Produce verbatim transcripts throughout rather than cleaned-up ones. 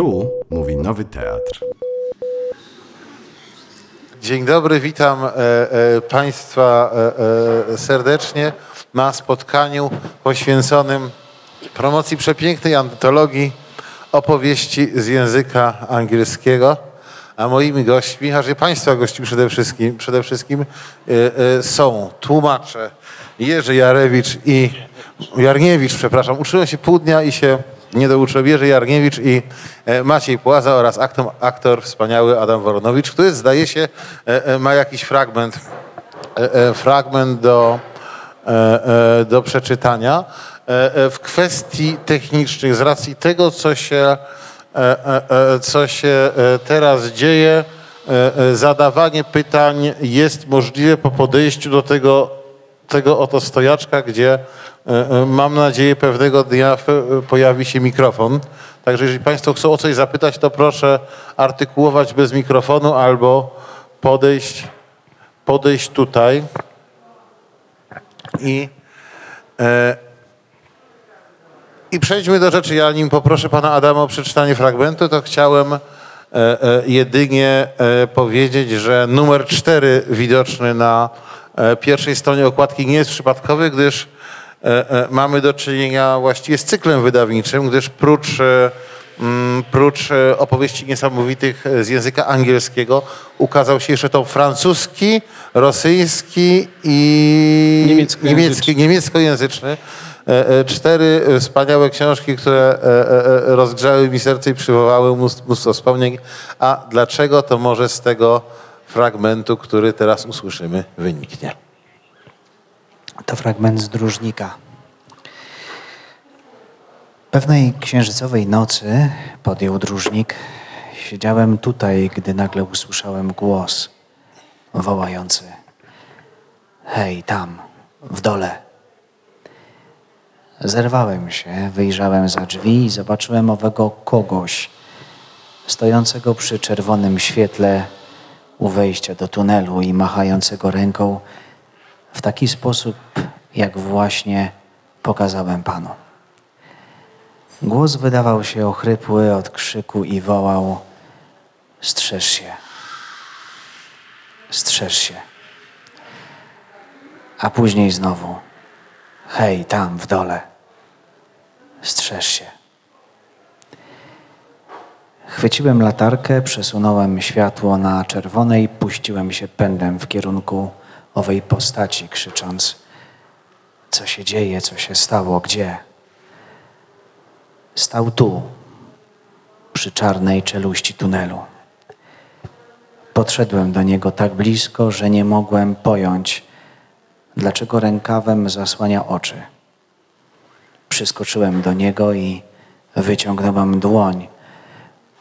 Tu mówi Nowy Teatr. Dzień dobry, witam e, e, Państwa e, e, serdecznie na spotkaniu poświęconym promocji przepięknej antologii opowieści z języka angielskiego. A moimi gośćmi, a że Państwa gości przede wszystkim, przede wszystkim e, e, są tłumacze Jerzy Jarniewicz i Jarniewicz, przepraszam, uczyłem się pół dnia i się nie douczyłem. Jerzy Jarniewicz i Maciej Płaza oraz aktor, aktor wspaniały Adam Woronowicz, który zdaje się ma jakiś fragment, fragment do, do przeczytania. W kwestii technicznych, z racji tego, co się, co się teraz dzieje, zadawanie pytań jest możliwe po podejściu do tego, tego oto stojaczka, gdzie mam nadzieję pewnego dnia pojawi się mikrofon. Także jeżeli Państwo chcą o coś zapytać, to proszę artykułować bez mikrofonu albo podejść, podejść tutaj. I, e, I przejdźmy do rzeczy. Ja nim poproszę Pana Adama o przeczytanie fragmentu, to chciałem e, e, jedynie e, powiedzieć, że numer cztery widoczny na e, pierwszej stronie okładki nie jest przypadkowy, gdyż mamy do czynienia właściwie z cyklem wydawniczym, gdyż prócz, prócz opowieści niesamowitych z języka angielskiego ukazał się jeszcze tom francuski, rosyjski i niemieckojęzyczny. Niemiecki, niemieckojęzyczny. Cztery wspaniałe książki, które rozgrzały mi serce i przywołały mnóstwo wspomnień. A dlaczego? To może z tego fragmentu, który teraz usłyszymy, wyniknie. To fragment z Dróżnika. Pewnej księżycowej nocy, podjął Dróżnik, siedziałem tutaj, gdy nagle usłyszałem głos wołający: hej, tam, w dole. Zerwałem się, wyjrzałem za drzwi i zobaczyłem owego kogoś stojącego przy czerwonym świetle u wejścia do tunelu i machającego ręką w taki sposób, jak właśnie pokazałem panu. Głos wydawał się ochrypły od krzyku i wołał: strzeż się, strzeż się. A później znowu: hej, tam w dole, strzeż się. Chwyciłem latarkę, przesunąłem światło na czerwone i puściłem się pędem w kierunku owej postaci, krzycząc: co się dzieje, co się stało, gdzie? Stał tu, przy czarnej czeluści tunelu. Podszedłem do niego tak blisko, że nie mogłem pojąć, dlaczego rękawem zasłania oczy. Przyskoczyłem do niego i wyciągnąłem dłoń,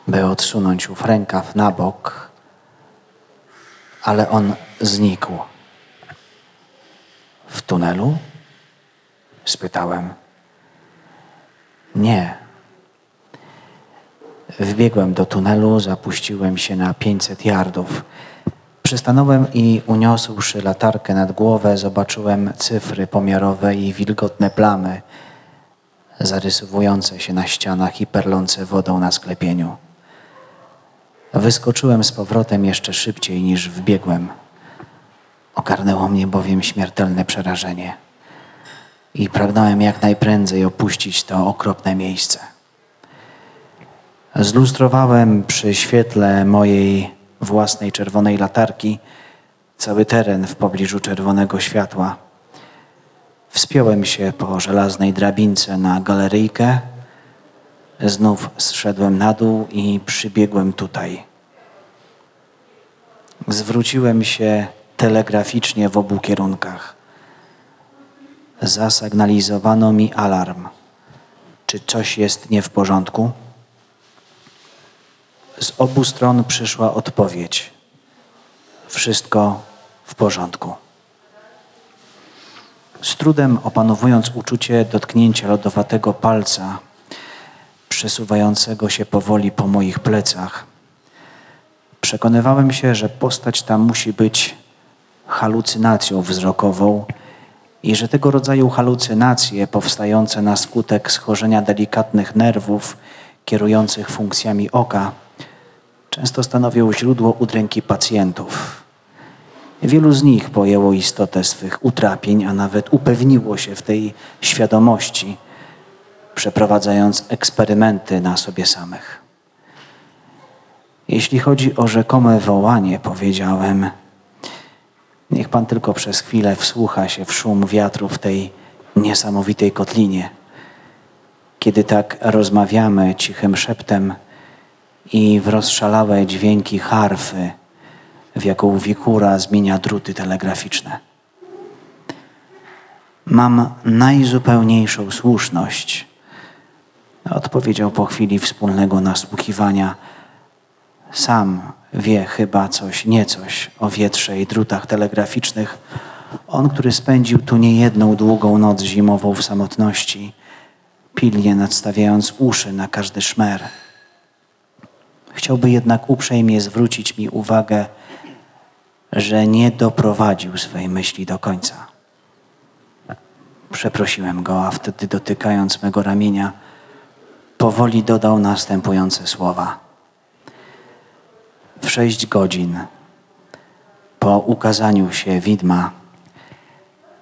by odsunąć ów rękaw na bok, ale on znikł. W tunelu? Spytałem. Nie. Wbiegłem do tunelu, zapuściłem się na pięćset yardów. Przystanąłem i uniosłszy latarkę nad głowę, zobaczyłem cyfry pomiarowe i wilgotne plamy zarysowujące się na ścianach i perlące wodą na sklepieniu. Wyskoczyłem z powrotem jeszcze szybciej niż wbiegłem. Ogarnęło mnie bowiem śmiertelne przerażenie i pragnąłem jak najprędzej opuścić to okropne miejsce. Zlustrowałem przy świetle mojej własnej czerwonej latarki cały teren w pobliżu czerwonego światła. Wspiąłem się po żelaznej drabince na galeryjkę, znów zszedłem na dół i przybiegłem tutaj. Zwróciłem się telegraficznie w obu kierunkach. Zasygnalizowano mi alarm. Czy coś jest nie w porządku? Z obu stron przyszła odpowiedź. Wszystko w porządku. Z trudem opanowując uczucie dotknięcia lodowatego palca, przesuwającego się powoli po moich plecach, przekonywałem się, że postać ta musi być halucynacją wzrokową i że tego rodzaju halucynacje powstające na skutek schorzenia delikatnych nerwów kierujących funkcjami oka często stanowią źródło udręki pacjentów. Wielu z nich pojęło istotę swych utrapień, a nawet upewniło się w tej świadomości, przeprowadzając eksperymenty na sobie samych. Jeśli chodzi o rzekome wołanie, powiedziałem, niech pan tylko przez chwilę wsłucha się w szum wiatru w tej niesamowitej kotlinie. Kiedy tak rozmawiamy cichym szeptem i w rozszalałe dźwięki harfy, w jaką wikura zmienia druty telegraficzne. Mam najzupełniejszą słuszność, odpowiedział po chwili wspólnego nasłuchiwania. Sam wie chyba coś, niecoś o wietrze i drutach telegraficznych. On, który spędził tu niejedną długą noc zimową w samotności, pilnie nadstawiając uszy na każdy szmer. Chciałby jednak uprzejmie zwrócić mi uwagę, że nie doprowadził swej myśli do końca. Przeprosiłem go, a wtedy dotykając mego ramienia, powoli dodał następujące słowa. W sześć godzin po ukazaniu się widma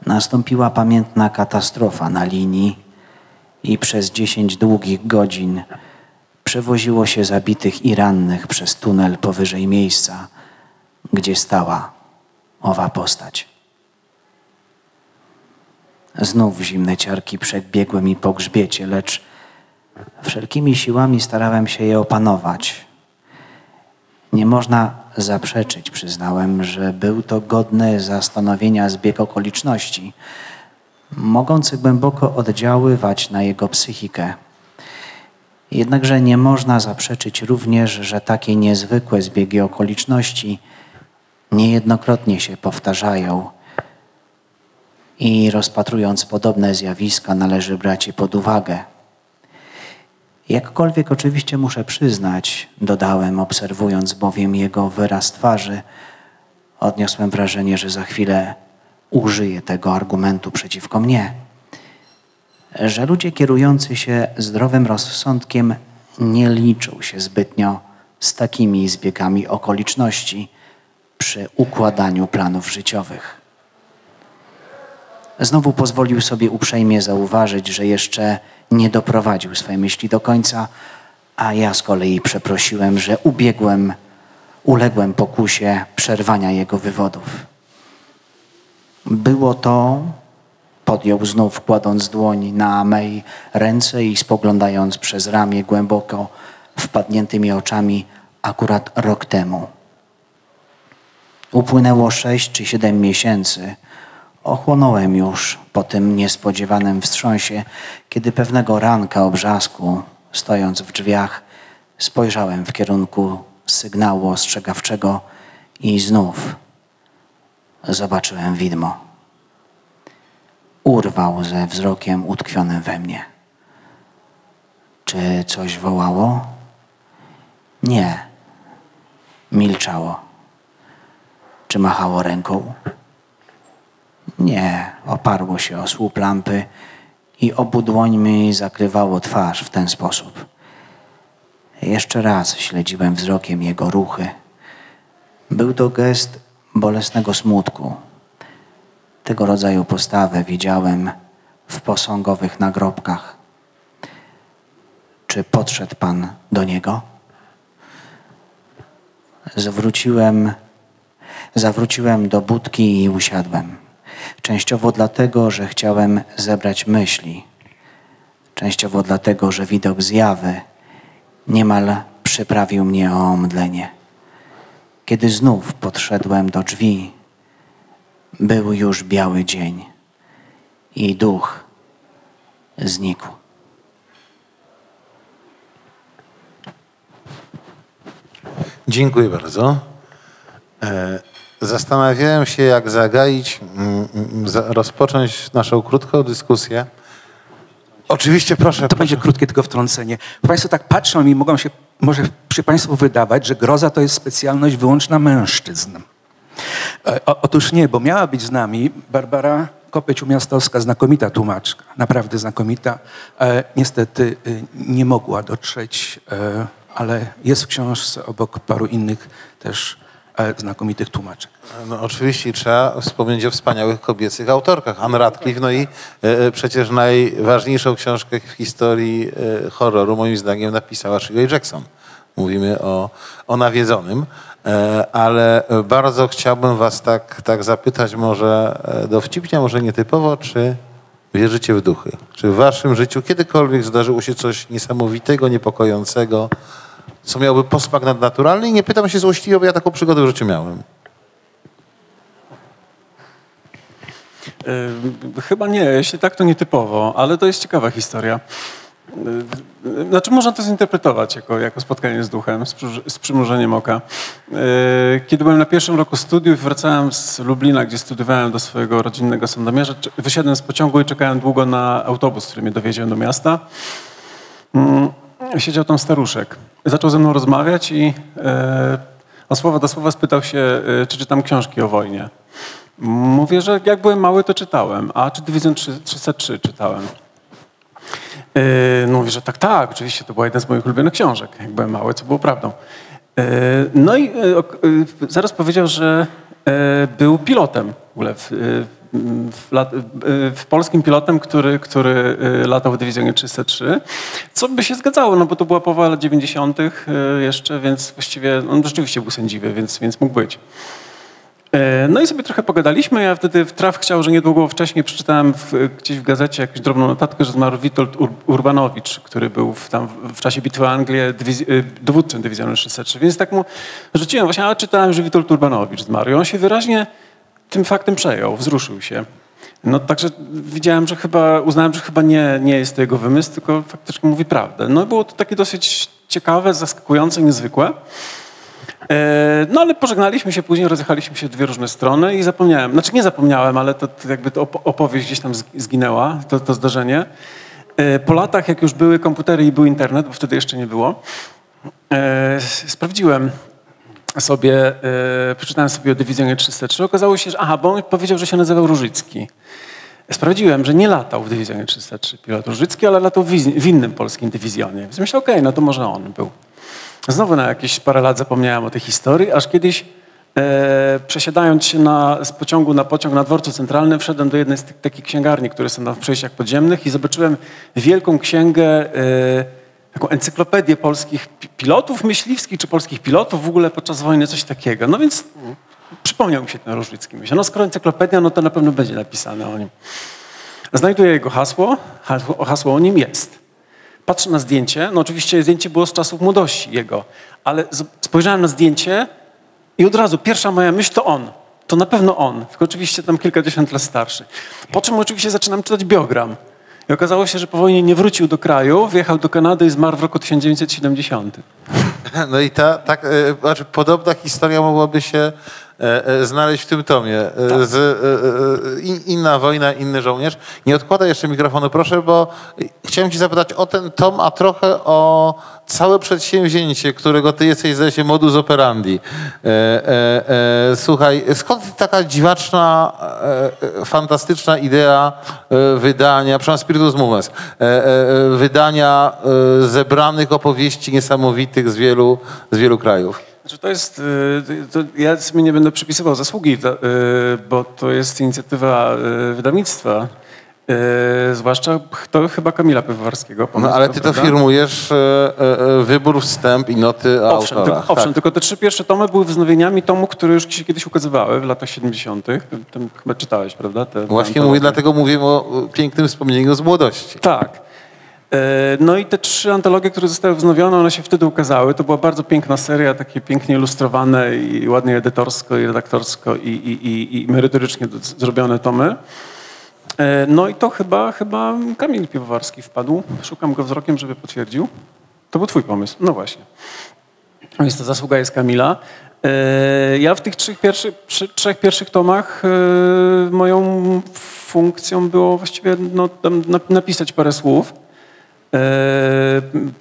nastąpiła pamiętna katastrofa na linii i przez dziesięć długich godzin przewoziło się zabitych i rannych przez tunel powyżej miejsca, gdzie stała owa postać. Znów zimne ciarki przebiegły mi po grzbiecie, lecz wszelkimi siłami starałem się je opanować. Nie można zaprzeczyć, przyznałem, że był to godny zastanowienia zbieg okoliczności, mogący głęboko oddziaływać na jego psychikę. Jednakże nie można zaprzeczyć również, że takie niezwykłe zbiegi okoliczności niejednokrotnie się powtarzają i rozpatrując podobne zjawiska należy brać je pod uwagę. Jakkolwiek oczywiście muszę przyznać, dodałem, obserwując bowiem jego wyraz twarzy, odniosłem wrażenie, że za chwilę użyje tego argumentu przeciwko mnie, że ludzie kierujący się zdrowym rozsądkiem nie liczą się zbytnio z takimi zbiegami okoliczności przy układaniu planów życiowych. Znowu pozwolił sobie uprzejmie zauważyć, że jeszcze nie doprowadził swej myśli do końca, a ja z kolei przeprosiłem, że ubiegłem, uległem pokusie przerwania jego wywodów. Było to, podjął znów, kładąc dłoń na mej ręce i spoglądając przez ramię głęboko wpadniętymi oczami, akurat rok temu. Upłynęło sześć czy siedem miesięcy. Ochłonąłem już po tym niespodziewanym wstrząsie, kiedy pewnego ranka obrzasku, stojąc w drzwiach, spojrzałem w kierunku sygnału ostrzegawczego i znów zobaczyłem widmo. Urwał ze wzrokiem utkwionym we mnie. Czy coś wołało? Nie. Milczało. Czy machało ręką? Nie, oparło się o słup lampy i obu dłońmi zakrywało twarz w ten sposób. Jeszcze raz śledziłem wzrokiem jego ruchy. Był to gest bolesnego smutku. Tego rodzaju postawę widziałem w posągowych nagrobkach. Czy podszedł pan do niego? Zwróciłem, zawróciłem do budki i usiadłem. Częściowo dlatego, że chciałem zebrać myśli. Częściowo dlatego, że widok zjawy niemal przyprawił mnie o omdlenie. Kiedy znów podszedłem do drzwi, był już biały dzień i duch znikł. Dziękuję bardzo. Zastanawiałem się, jak zagaić, rozpocząć naszą krótką dyskusję. Oczywiście, proszę. To proszę. Będzie krótkie tylko wtrącenie. Państwo tak patrzą i mogą się może przy państwu wydawać, że groza to jest specjalność wyłączna mężczyzn. O, otóż nie, bo miała być z nami Barbara Kopeć-Umiastowska, znakomita tłumaczka, naprawdę znakomita, e, niestety e, nie mogła dotrzeć, e, ale jest w książce obok paru innych też e, znakomitych tłumaczek. No oczywiście trzeba wspomnieć o wspaniałych kobiecych autorkach. Anne Radcliffe, no i e, przecież najważniejszą książkę w historii e, horroru moim zdaniem napisała Shirley Jackson. Mówimy o, o nawiedzonym. Ale bardzo chciałbym was tak, tak zapytać, może dowcipnie, może nietypowo, czy wierzycie w duchy? Czy w waszym życiu kiedykolwiek zdarzyło się coś niesamowitego, niepokojącego, co miałoby posmak nadnaturalny? I nie pytam się złośliwie, bo ja taką przygodę w życiu miałem. Chyba nie, jeśli tak, to nietypowo, ale to jest ciekawa historia. Znaczy można to zinterpretować jako, jako spotkanie z duchem, z, przy, z przymrużeniem oka. Kiedy byłem na pierwszym roku studiów, wracałem z Lublina, gdzie studiowałem, do swojego rodzinnego Sandomierza. Wysiadłem z pociągu i czekałem długo na autobus, który mnie dowiezie do miasta. Siedział tam staruszek. Zaczął ze mną rozmawiać i od słowa do słowa spytał się, czy czytam książki o wojnie. Mówię, że jak byłem mały, to czytałem, a czy Division trzysta trzy czytałem. No mówię, że tak, tak, oczywiście to była jedna z moich ulubionych książek, jak byłem mały, co było prawdą. No i zaraz powiedział, że był pilotem w ogóle, w, w, lat, w polskim pilotem, który, który latał w Dywizjonie trzysta trzy, co by się zgadzało, no bo to była połowa lat dziewięćdziesiątych jeszcze, więc właściwie on rzeczywiście był sędziwy, więc, więc mógł być. No i sobie trochę pogadaliśmy. Ja wtedy w traf chciał, że niedługo wcześniej przeczytałem w, gdzieś w gazecie jakąś drobną notatkę, że zmarł Witold Ur- Urbanowicz, który był w, tam w czasie bitwy o Anglię dywiz- dowódcą Dywizjonu sześćset trzy. Więc tak mu rzuciłem właśnie, a czytałem, że Witold Urbanowicz zmarł. I on się wyraźnie tym faktem przejął, wzruszył się. No także widziałem, że chyba, uznałem, że chyba nie, nie jest to jego wymysł, tylko faktycznie mówi prawdę. No i było to takie dosyć ciekawe, zaskakujące, niezwykłe. No ale pożegnaliśmy się później, rozjechaliśmy się w dwie różne strony i zapomniałem, znaczy nie zapomniałem, ale to, to jakby to opowieść gdzieś tam zginęła, to, to zdarzenie. Po latach, jak już były komputery i był internet, bo wtedy jeszcze nie było, sprawdziłem sobie, przeczytałem sobie o Dywizjonie trzysta trzy, okazało się, że aha, bo on powiedział, że się nazywał Różycki. Sprawdziłem, że nie latał w Dywizjonie trzysta trzy pilot Różycki, ale latał w innym polskim dywizjonie, więc myślałem, okej, okay, no to może on był. Znowu na jakieś parę lat zapomniałem o tej historii, aż kiedyś e, przesiadając się na, z pociągu na pociąg na dworcu centralnym, wszedłem do jednej z tych, takich księgarni, które są tam w przejściach podziemnych i zobaczyłem wielką księgę, e, taką encyklopedię polskich pilotów myśliwskich, czy polskich pilotów w ogóle podczas wojny, coś takiego. No więc mm, przypomniał mi się ten Różycki. Myślę, no skoro encyklopedia, no to na pewno będzie napisane o nim. Znajduję jego hasło, hasło, hasło o nim jest. Patrzę na zdjęcie, no oczywiście zdjęcie było z czasów młodości jego, ale spojrzałem na zdjęcie i od razu pierwsza moja myśl to on, to na pewno on, tylko oczywiście tam kilkadziesiąt lat starszy. Po czym oczywiście zaczynam czytać biogram i okazało się, że po wojnie nie wrócił do kraju, wjechał do Kanady i zmarł w roku tysiąc dziewięćset siedemdziesiątym. No i ta, tak, znaczy podobna historia mogłaby się znaleźć w tym tomie. Tak. Z, in, inna wojna, inny żołnierz. Nie odkładaj jeszcze mikrofonu, proszę, bo chciałem ci zapytać o ten tom, a trochę o całe przedsięwzięcie, którego ty jesteś, zdaje się, modus operandi. E, e, e, słuchaj, skąd taka dziwaczna, e, fantastyczna idea wydania, przynajmniej Spiritus Movens, e, e, wydania zebranych opowieści niesamowitych z wielu, z wielu krajów? Znaczy to jest, to ja sobie nie będę przypisywał zasługi, bo to jest inicjatywa wydawnictwa, zwłaszcza to chyba Kamila Piewawarskiego. No ale ty to firmujesz wybór, wstęp i noty o owszem, autorach. Ty, owszem, tak. Tylko te trzy pierwsze tomy były wznowieniami tomu, które już się kiedyś ukazywały w latach siedemdziesiątych. Tam chyba czytałeś, prawda? Te Właśnie mówię, dlatego mówię o pięknym wspomnieniu z młodości. Tak. No i te trzy antologie, które zostały wznowione, one się wtedy ukazały. To była bardzo piękna seria, takie pięknie ilustrowane i ładnie edytorsko, i redaktorsko, i, i, i, i merytorycznie zrobione tomy. No i to chyba, chyba Kamil Piewawarski wpadł. Szukam go wzrokiem, żeby potwierdził. To był twój pomysł. No właśnie. Więc to zasługa jest Kamila. Ja w tych trzech pierwszych, trzech pierwszych tomach moją funkcją było właściwie no, tam napisać parę słów.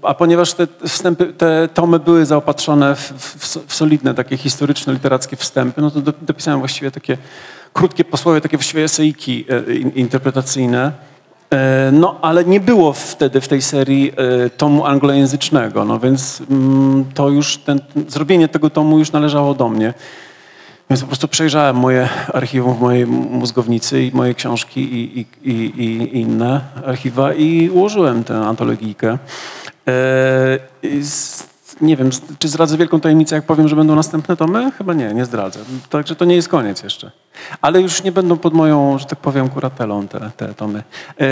A ponieważ te, wstępy, te tomy były zaopatrzone w, w, w solidne takie historyczno-literackie wstępy, no to dopisałem właściwie takie krótkie posłowie, takie właściwie eseiki interpretacyjne. No, ale nie było wtedy w tej serii tomu anglojęzycznego, no więc to już ten, zrobienie tego tomu już należało do mnie. Więc po prostu przejrzałem moje archiwum w mojej mózgownicy i moje książki i, i, i, i inne archiwa i ułożyłem tę antologijkę. Eee, z, nie wiem, czy zdradzę wielką tajemnicę, jak powiem, że będą następne tomy? Chyba nie, nie zdradzę. Także to nie jest koniec jeszcze. Ale już nie będą pod moją, że tak powiem, kuratelą te, te tomy. Eee,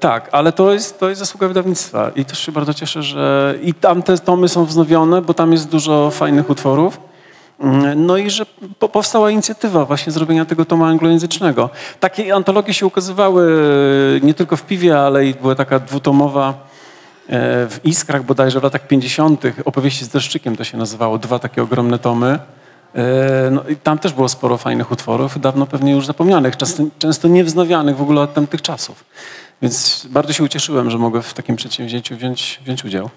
tak, ale to jest, to jest zasługa wydawnictwa i też się bardzo cieszę, że i tam te tomy są wznowione, bo tam jest dużo fajnych utworów. No i że powstała inicjatywa właśnie zrobienia tego tomu anglojęzycznego. Takie antologie się ukazywały nie tylko w Piwie, ale i była taka dwutomowa w Iskrach bodajże w latach pięćdziesiątych. Opowieści z deszczykiem to się nazywało. Dwa takie ogromne tomy. No i tam też było sporo fajnych utworów, dawno pewnie już zapomnianych, często niewznawianych w ogóle od tamtych czasów. Więc bardzo się ucieszyłem, że mogę w takim przedsięwzięciu wziąć, wziąć udział.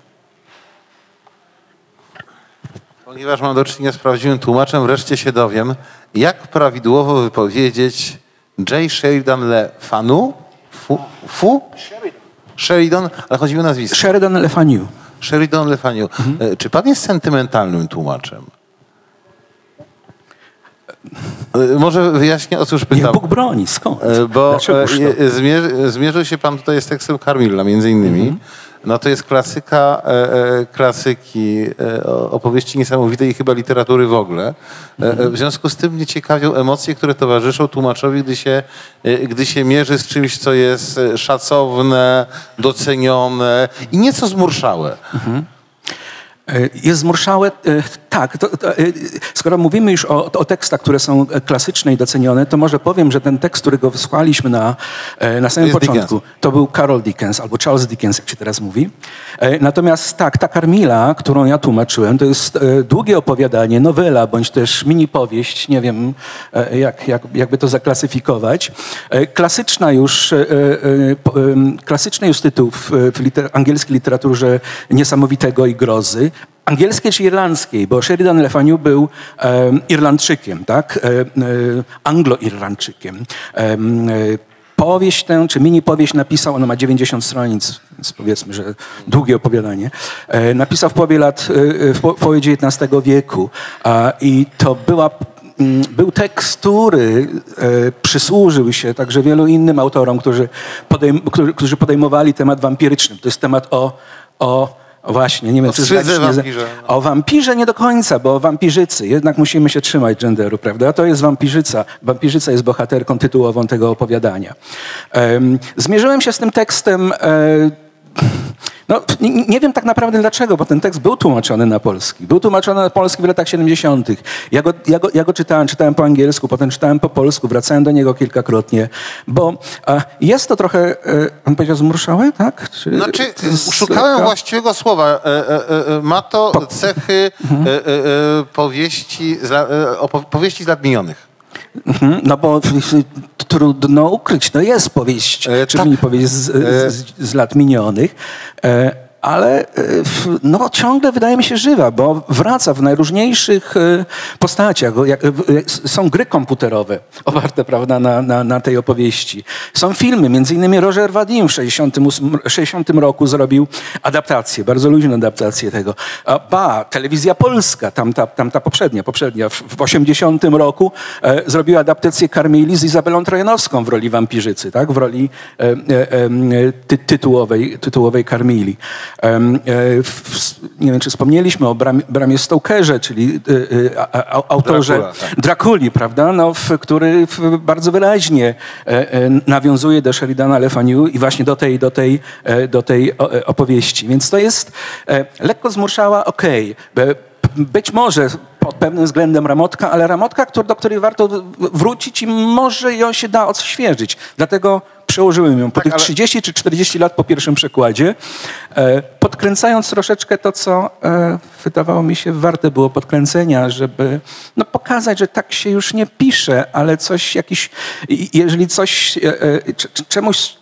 Ponieważ mam do czynienia z prawdziwym tłumaczem, wreszcie się dowiem, jak prawidłowo wypowiedzieć J. Sheridan Le Fanu? Fu? Fu? Sheridan. Sheridan, ale chodzi mi o nazwisko. Sheridan Le Fanu. Sheridan Le Fanu. Mhm. Czy pan jest sentymentalnym tłumaczem? Może wyjaśnię, o cóż pytam. Niech Bóg broni, skąd? Bo zmier- zmierzył się pan tutaj z tekstem Carmilla, między innymi. Mhm. No to jest klasyka e, e, klasyki e, opowieści niesamowitej i chyba literatury w ogóle. E, w związku z tym mnie ciekawią emocje, które towarzyszą tłumaczowi, gdy się, e, gdy się mierzy z czymś, co jest szacowne, docenione i nieco zmurszałe. Mhm. Jest zmurszałe, tak. To, to, skoro mówimy już o, o tekstach, które są klasyczne i docenione, to może powiem, że ten tekst, którego wysłaliśmy na, na samym to początku, Dickens. To był Carol Dickens albo Charles Dickens, jak się teraz mówi. Natomiast tak, ta Carmilla, którą ja tłumaczyłem, to jest długie opowiadanie, nowela bądź też mini powieść, nie wiem jak, jak, jakby to zaklasyfikować. Klasyczna już, klasyczny już tytuł w liter- angielskiej literaturze niesamowitego i grozy. Angielskiej czy irlandzkiej, bo Sheridan Le Fanu był e, Irlandczykiem, tak? E, e, Anglo-Irlandczykiem. E, e, powieść tę, czy mini powieść napisał, ona ma dziewięćdziesiąt stronic, więc powiedzmy, że długie opowiadanie. E, napisał w połowie lat, e, w połowie dziewiętnastego wieku a, i to była... Był tekst, który e, przysłużył się także wielu innym autorom, którzy, podejm- którzy, którzy podejmowali temat wampiryczny. To jest temat o... o Właśnie, nie wiem, czy wampirze. O wampirze nie do końca, bo o wampirzycy. Jednak musimy się trzymać genderu, prawda? To jest wampirzyca. Wampirzyca jest bohaterką tytułową tego opowiadania. Um, zmierzyłem się z tym tekstem... E, no, nie, nie wiem tak naprawdę dlaczego, bo ten tekst był tłumaczony na polski. Był tłumaczony na polski w latach siedemdziesiątych. Ja go, ja, go, ja go czytałem, czytałem po angielsku, potem czytałem po polsku, wracałem do niego kilkakrotnie, bo a, jest to trochę, on powiedział zmurszałe, tak? Czy, znaczy, szukałem lekko właściwego słowa. E, e, e, ma to po... cechy mhm. e, e, powieści, z la, e, opo, powieści z lat minionych. No bo trudno ukryć, no jest powieść, e, czy tak. mi powieść z, z, z lat minionych, e, ale w, no ciągle wydaje mi się żywa, bo wraca w najróżniejszych postaciach. Jak, są gry komputerowe oparte, prawda, na, na, na tej opowieści. Są filmy, między innymi Roger Vadim w sześćdziesiątym roku zrobił adaptację, bardzo luźną adaptację tego. A, ba, Telewizja Polska, tamta, tamta poprzednia, poprzednia w, w osiemdziesiątym roku e, zrobiła adaptację Carmilli z Izabelą Trojanowską w roli wampirzycy, tak? W roli e, e, ty, tytułowej, tytułowej Carmilli. Um, w, nie wiem, czy wspomnieliśmy o Bram, Bramie Stokerze, czyli y, a, a, autorze Dracula, tak. Draculi, prawda? No, w, który w, bardzo wyraźnie e, e, nawiązuje do Sheridana Le Fanu i właśnie do tej, do tej, e, do tej opowieści. Więc to jest e, lekko zmurszała, okej. Okay. Być może pod pewnym względem ramotka, ale ramotka, który, do której warto wrócić i może ją się da odświeżyć. Dlatego przełożyłem ją po tak, tych ale... trzydzieści czy czterdzieści lat po pierwszym przekładzie, e, podkręcając troszeczkę to, co e, wydawało mi się warte było podkręcenia, żeby no, pokazać, że tak się już nie pisze, ale coś jakiś, jeżeli coś, e, e, czemuś,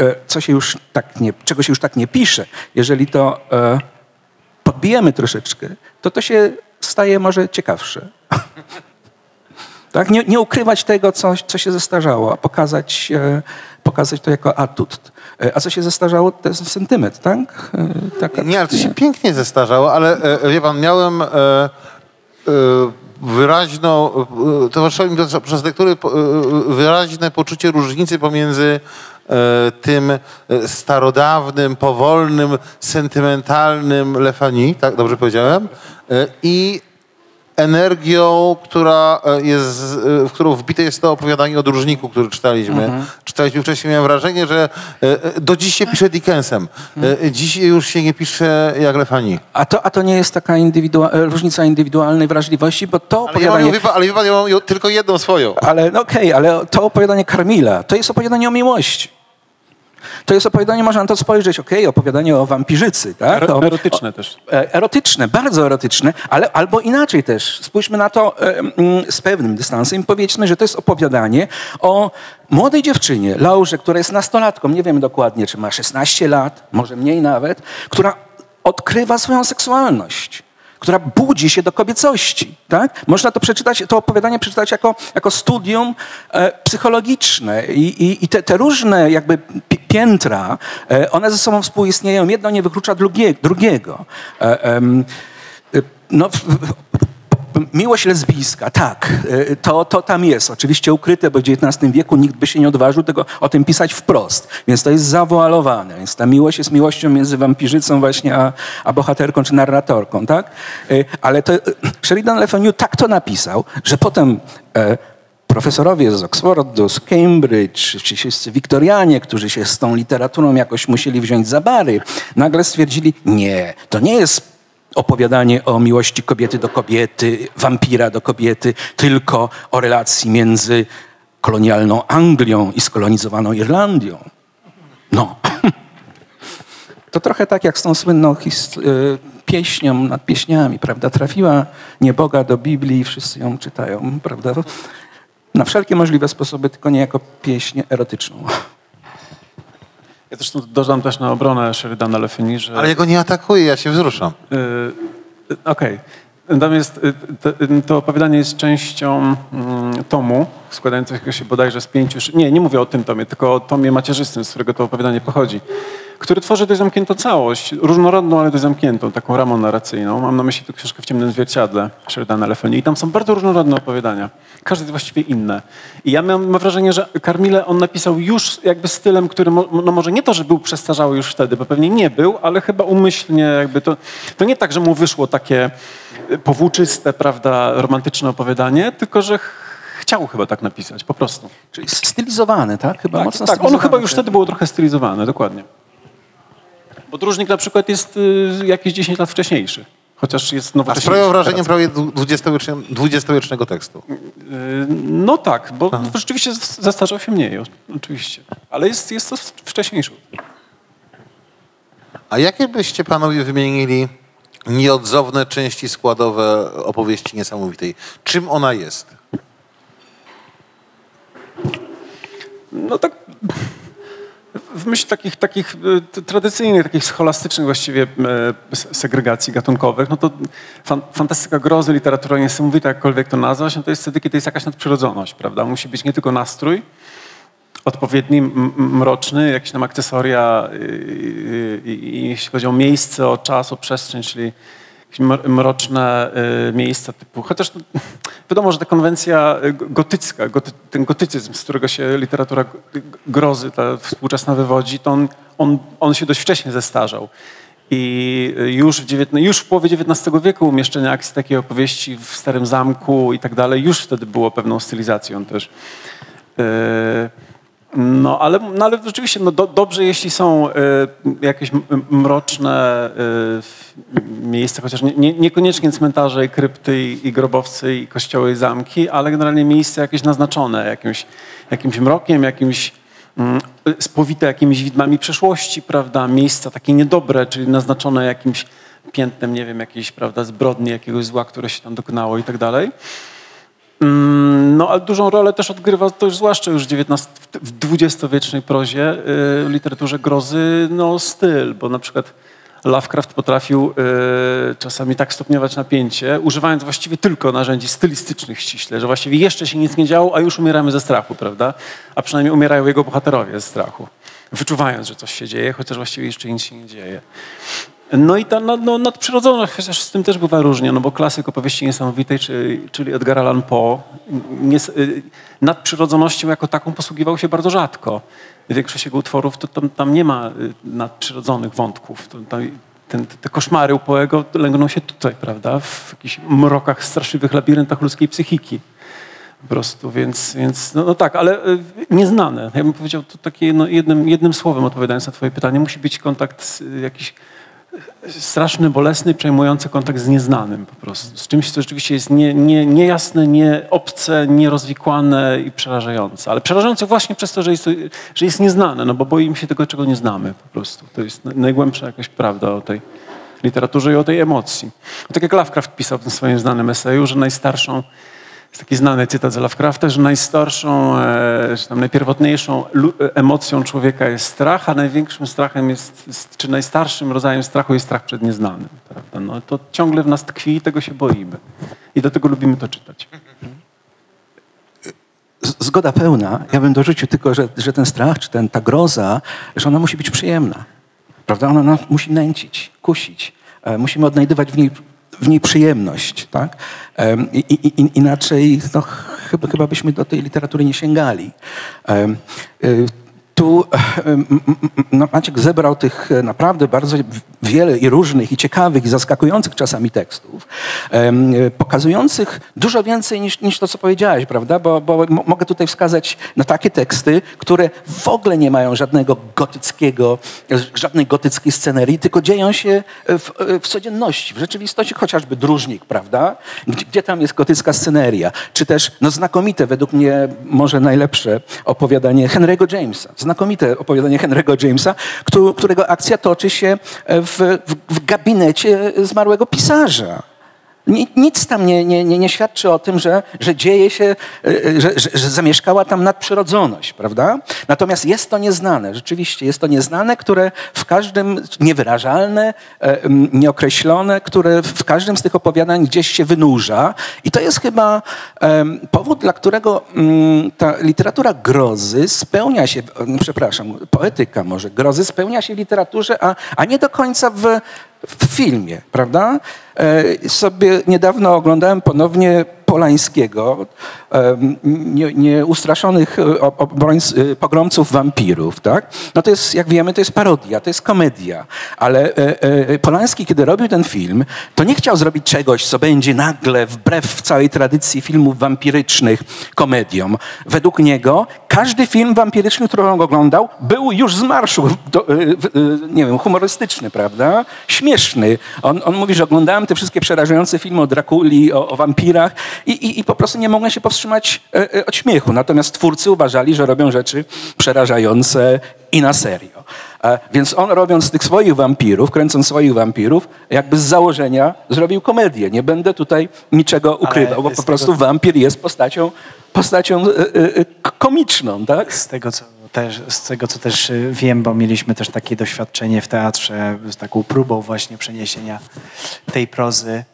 e, co się już tak nie, czego się już tak nie pisze, jeżeli to e, podbijemy troszeczkę, to to się staje może ciekawsze. Tak? Nie, nie ukrywać tego, co, co się zestarzało, a pokazać, pokazać to jako atut. A co się zestarzało, to jest sentyment, tak? Taka, nie, ale to się nie. pięknie zestarzało, ale wie pan, miałem e, e, wyraźną, towarzyszyło mi przez lektury wyraźne poczucie różnicy pomiędzy tym starodawnym, powolnym, sentymentalnym Le Fanu, tak dobrze powiedziałem, i energią, która jest, w którą wbite jest to opowiadanie o Dróżniku, który czytaliśmy. Mhm. Czytaliśmy wcześniej, miałem wrażenie, że do dziś się pisze Dickensem. Mhm. Dziś już się nie pisze jak Le Fanu. A to, a to nie jest taka indywidua- różnica indywidualnej wrażliwości, bo to ale opowiadanie... Ja mam, ale wie pan, ja mam tylko jedną swoją. Ale no okej, okay, ale to opowiadanie Carmilla, to jest opowiadanie o miłości. To jest opowiadanie, można na to spojrzeć, okej, okay, opowiadanie o wampirzycy. Tak? To, erotyczne też. Erotyczne, bardzo erotyczne, ale albo inaczej też. Spójrzmy na to z pewnym dystansem i powiedzmy, że to jest opowiadanie o młodej dziewczynie, Laurze, która jest nastolatką, nie wiemy dokładnie, czy ma szesnaście lat, może mniej nawet, która odkrywa swoją seksualność, która budzi się do kobiecości. Tak? Można to przeczytać, to opowiadanie przeczytać jako, jako studium e, psychologiczne. I, i, i te, te różne jakby piętra, e, one ze sobą współistnieją. Jedno nie wyklucza drugie, drugiego. E, em, e, no, w, w, miłość lesbijska, tak, to, to tam jest. Oczywiście ukryte, bo w dziewiętnastym wieku nikt by się nie odważył tego, o tym pisać wprost. Więc to jest zawoalowane. Więc ta miłość jest miłością między wampirzycą właśnie, a, a bohaterką czy narratorką, tak? Ale to Sheridan Le Fanu tak to napisał, że potem e, profesorowie z Oxfordu, z Cambridge, czy wszyscy wiktorianie, którzy się z tą literaturą jakoś musieli wziąć za bary, nagle stwierdzili, nie, to nie jest opowiadanie o miłości kobiety do kobiety, wampira do kobiety, tylko o relacji między kolonialną Anglią i skolonizowaną Irlandią. No. To trochę tak jak z tą słynną his- pieśnią nad pieśniami, prawda? Trafiła nieboga do Biblii i wszyscy ją czytają, prawda? Na wszelkie możliwe sposoby, tylko nie jako pieśń erotyczną. Ja też dodam też na obronę Sheridana Le Fanu, że... Ale ja go nie atakuję, ja się wzruszam. Yy, Okej. Okay. Tam jest... To, to opowiadanie jest częścią mm, tomu, składającego się bodajże z pięciu... Nie, nie mówię o tym tomie, tylko o tomie macierzystym, z którego to opowiadanie pochodzi, który tworzy dość zamkniętą całość, różnorodną, ale dość zamkniętą, taką ramą narracyjną. Mam na myśli tę książkę W ciemnym zwierciadle Sheridana Le Fanu i tam są bardzo różnorodne opowiadania. Każdy jest właściwie inne. I ja miałem, mam wrażenie, że Carmille on napisał już jakby stylem, który mo, no może nie to, że był przestarzały już wtedy, bo pewnie nie był, ale chyba umyślnie jakby to... To nie tak, że mu wyszło takie powłóczyste, prawda, romantyczne opowiadanie, tylko że chciał chyba tak napisać, po prostu. Czyli stylizowany, tak? Chyba tak, mocno tak. On chyba już wtedy było trochę stylizowane, dokładnie. Bo Dróżnik na przykład jest y, jakieś dziesięć lat wcześniejszy. Chociaż jest nowocześniejszy. A sprawiało wrażenie prawie dwudziestowiecznego tekstu. Yy, no tak, bo Aha. rzeczywiście zestarzał się mniej, oczywiście. Ale jest, jest to wcześniejszy. A jakie byście panowie wymienili nieodzowne części składowe opowieści niesamowitej? Czym ona jest? No tak... W myśl takich, takich tradycyjnych, takich scholastycznych właściwie segregacji gatunkowych, no to fan, fantastyka grozy, literatura niesamowita, jakkolwiek to nazwać, no to jest wtedy, kiedy jest jakaś nadprzyrodzoność, prawda? Musi być nie tylko nastrój odpowiedni, m- mroczny, jakieś tam akcesoria i, i, i jeśli chodzi o miejsce, o czas, o przestrzeń, czyli jakieś mroczne y, miejsca typu, chociaż no, wiadomo, że ta konwencja gotycka, goty, ten gotycyzm, z którego się literatura grozy, ta współczesna wywodzi, to on, on, on się dość wcześnie zestarzał. I już w, dziewiętna, już w połowie dziewiętnastego wieku umieszczenie akcji takiej opowieści w Starym Zamku i tak dalej, już wtedy było pewną stylizacją też. Yy. No ale, no, ale rzeczywiście no, do, dobrze, jeśli są y, jakieś mroczne y, miejsca, chociaż nie, nie, niekoniecznie cmentarze i krypty i, i grobowce i kościoły i zamki, ale generalnie miejsca jakieś naznaczone jakimś, jakimś mrokiem, jakimś y, spowite jakimiś widmami przeszłości, prawda, miejsca takie niedobre, czyli naznaczone jakimś piętnem, nie wiem, jakiejś, prawda, zbrodni, jakiegoś zła, które się tam dokonało i tak dalej. No, ale dużą rolę też odgrywa, to już zwłaszcza już w dwudziestowiecznej prozie, y, literaturze grozy, no styl, bo na przykład Lovecraft potrafił y, czasami tak stopniować napięcie, używając właściwie tylko narzędzi stylistycznych ściśle, że właściwie jeszcze się nic nie działo, a już umieramy ze strachu, prawda? A przynajmniej umierają jego bohaterowie ze strachu, wyczuwając, że coś się dzieje, chociaż właściwie jeszcze nic się nie dzieje. No i ta no, nadprzyrodzona, chociaż z tym też bywa różnie, no bo klasyk opowieści niesamowitej, czyli, czyli Edgar Allan Poe, nie, nadprzyrodzonością jako taką posługiwał się bardzo rzadko. Większość jego utworów, to tam, tam nie ma nadprzyrodzonych wątków. To, tam, ten, te koszmary u Poego lęgną się tutaj, prawda, w jakichś mrokach, straszliwych labiryntach ludzkiej psychiki. Po prostu, więc, więc no, no tak, ale nieznane. Ja bym powiedział to takie, no, jednym, jednym słowem odpowiadając na twoje pytanie, musi być kontakt jakiś straszny, bolesny, przejmujący kontakt z nieznanym po prostu. Z czymś, co rzeczywiście jest nie, nie, niejasne, nie obce, nierozwikłane i przerażające. Ale przerażające właśnie przez to, że jest, to, że jest nieznane, no bo boimy się tego, czego nie znamy po prostu. To jest najgłębsza jakaś prawda o tej literaturze i o tej emocji. Tak jak Lovecraft pisał w tym swoim znanym eseju, że najstarszą, jest taki znany cytat z Lovecrafta, że najstarszą, e, czy tam najpierwotniejszą emocją człowieka jest strach, a największym strachem jest, czy najstarszym rodzajem strachu jest strach przed nieznanym. Prawda? No, to ciągle w nas tkwi i tego się boimy. I dlatego lubimy to czytać. Zgoda pełna. Ja bym dorzucił tylko, że, że ten strach, czy ten, ta groza, że ona musi być przyjemna. Prawda? Ona nas musi nęcić, kusić. E, musimy odnajdywać w niej w niej przyjemność, tak? Um, i, i, inaczej no, chyba, chyba byśmy do tej literatury nie sięgali. Um, y, tu um, no, Maciek zebrał tych naprawdę bardzo wiele i różnych, i ciekawych, i zaskakujących czasami tekstów, um, pokazujących dużo więcej niż, niż to, co powiedziałeś, prawda? Bo, bo m- mogę tutaj wskazać na takie teksty, które w ogóle nie mają żadnego gotyckiego, żadnej gotyckiej scenerii, tylko dzieją się w, w codzienności, w rzeczywistości, chociażby Dróżnik, prawda? Gdzie, gdzie tam jest gotycka sceneria? Czy też, no znakomite, według mnie może najlepsze opowiadanie Henry'ego Jamesa. Znakomite opowiadanie Henry'ego Jamesa, którego akcja toczy się w, w, w gabinecie zmarłego pisarza. Nic tam nie, nie, nie, nie świadczy o tym, że, że dzieje się, że, że, że zamieszkała tam nadprzyrodzoność, prawda? Natomiast jest to nieznane, rzeczywiście jest to nieznane, które w każdym, niewyrażalne, nieokreślone, które w każdym z tych opowiadań gdzieś się wynurza. I to jest chyba powód, dla którego ta literatura grozy spełnia się, przepraszam, poetyka może, grozy spełnia się w literaturze, a, a nie do końca w... w filmie, prawda? E, sobie niedawno oglądałem ponownie Polańskiego, e, nie, nieustraszonych obrońc, pogromców wampirów, tak? No to jest, jak wiemy, to jest parodia, to jest komedia, ale e, e, Polański, kiedy robił ten film, to nie chciał zrobić czegoś, co będzie nagle, wbrew całej tradycji filmów wampirycznych, komedią. Według niego każdy film wampiryczny, który on oglądał, był już z marszu, do, nie wiem, humorystyczny, prawda? Śmieszny. On, on mówi, że oglądałem te wszystkie przerażające filmy o Drakuli, o, o wampirach i, i, i po prostu nie mogłem się powstrzymać od śmiechu. Natomiast twórcy uważali, że robią rzeczy przerażające i na serio. Więc on, robiąc tych swoich wampirów, kręcąc swoich wampirów, jakby z założenia zrobił komedię. Nie będę tutaj niczego ukrywał, bo po prostu tego... wampir jest postacią, postacią komiczną, tak? Z tego, co Też, z tego, co też wiem, bo mieliśmy też takie doświadczenie w teatrze z taką próbą właśnie przeniesienia tej prozy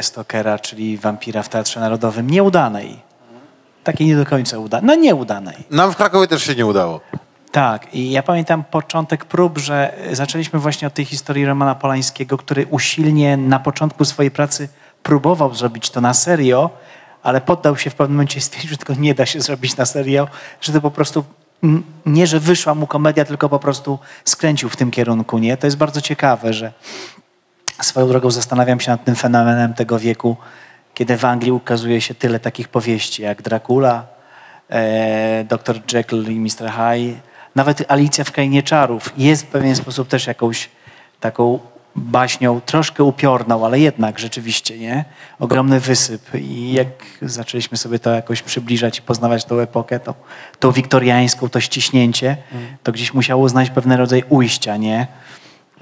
Stokera, czyli wampira w Teatrze Narodowym, nieudanej. Takiej nie do końca udanej. No nieudanej. Nam w Krakowie też się nie udało. Tak. I ja pamiętam początek prób, że zaczęliśmy właśnie od tej historii Romana Polańskiego, który usilnie na początku swojej pracy próbował zrobić to na serio, ale poddał się w pewnym momencie i stwierdził, że tego nie da się zrobić na serio, że to po prostu... Nie, że wyszła mu komedia, tylko po prostu skręcił w tym kierunku, nie? To jest bardzo ciekawe, że swoją drogą zastanawiam się nad tym fenomenem tego wieku, kiedy w Anglii ukazuje się tyle takich powieści jak Dracula, e, doktor Jekyll i mister Hyde, nawet Alicja w Krainie Czarów jest w pewien sposób też jakąś taką baśnią, troszkę upiorną, ale jednak rzeczywiście, nie? Ogromny wysyp. I jak zaczęliśmy sobie to jakoś przybliżać i poznawać tą epokę, to, tą wiktoriańską, to ściśnięcie, to gdzieś musiało znaleźć pewien rodzaj ujścia, nie?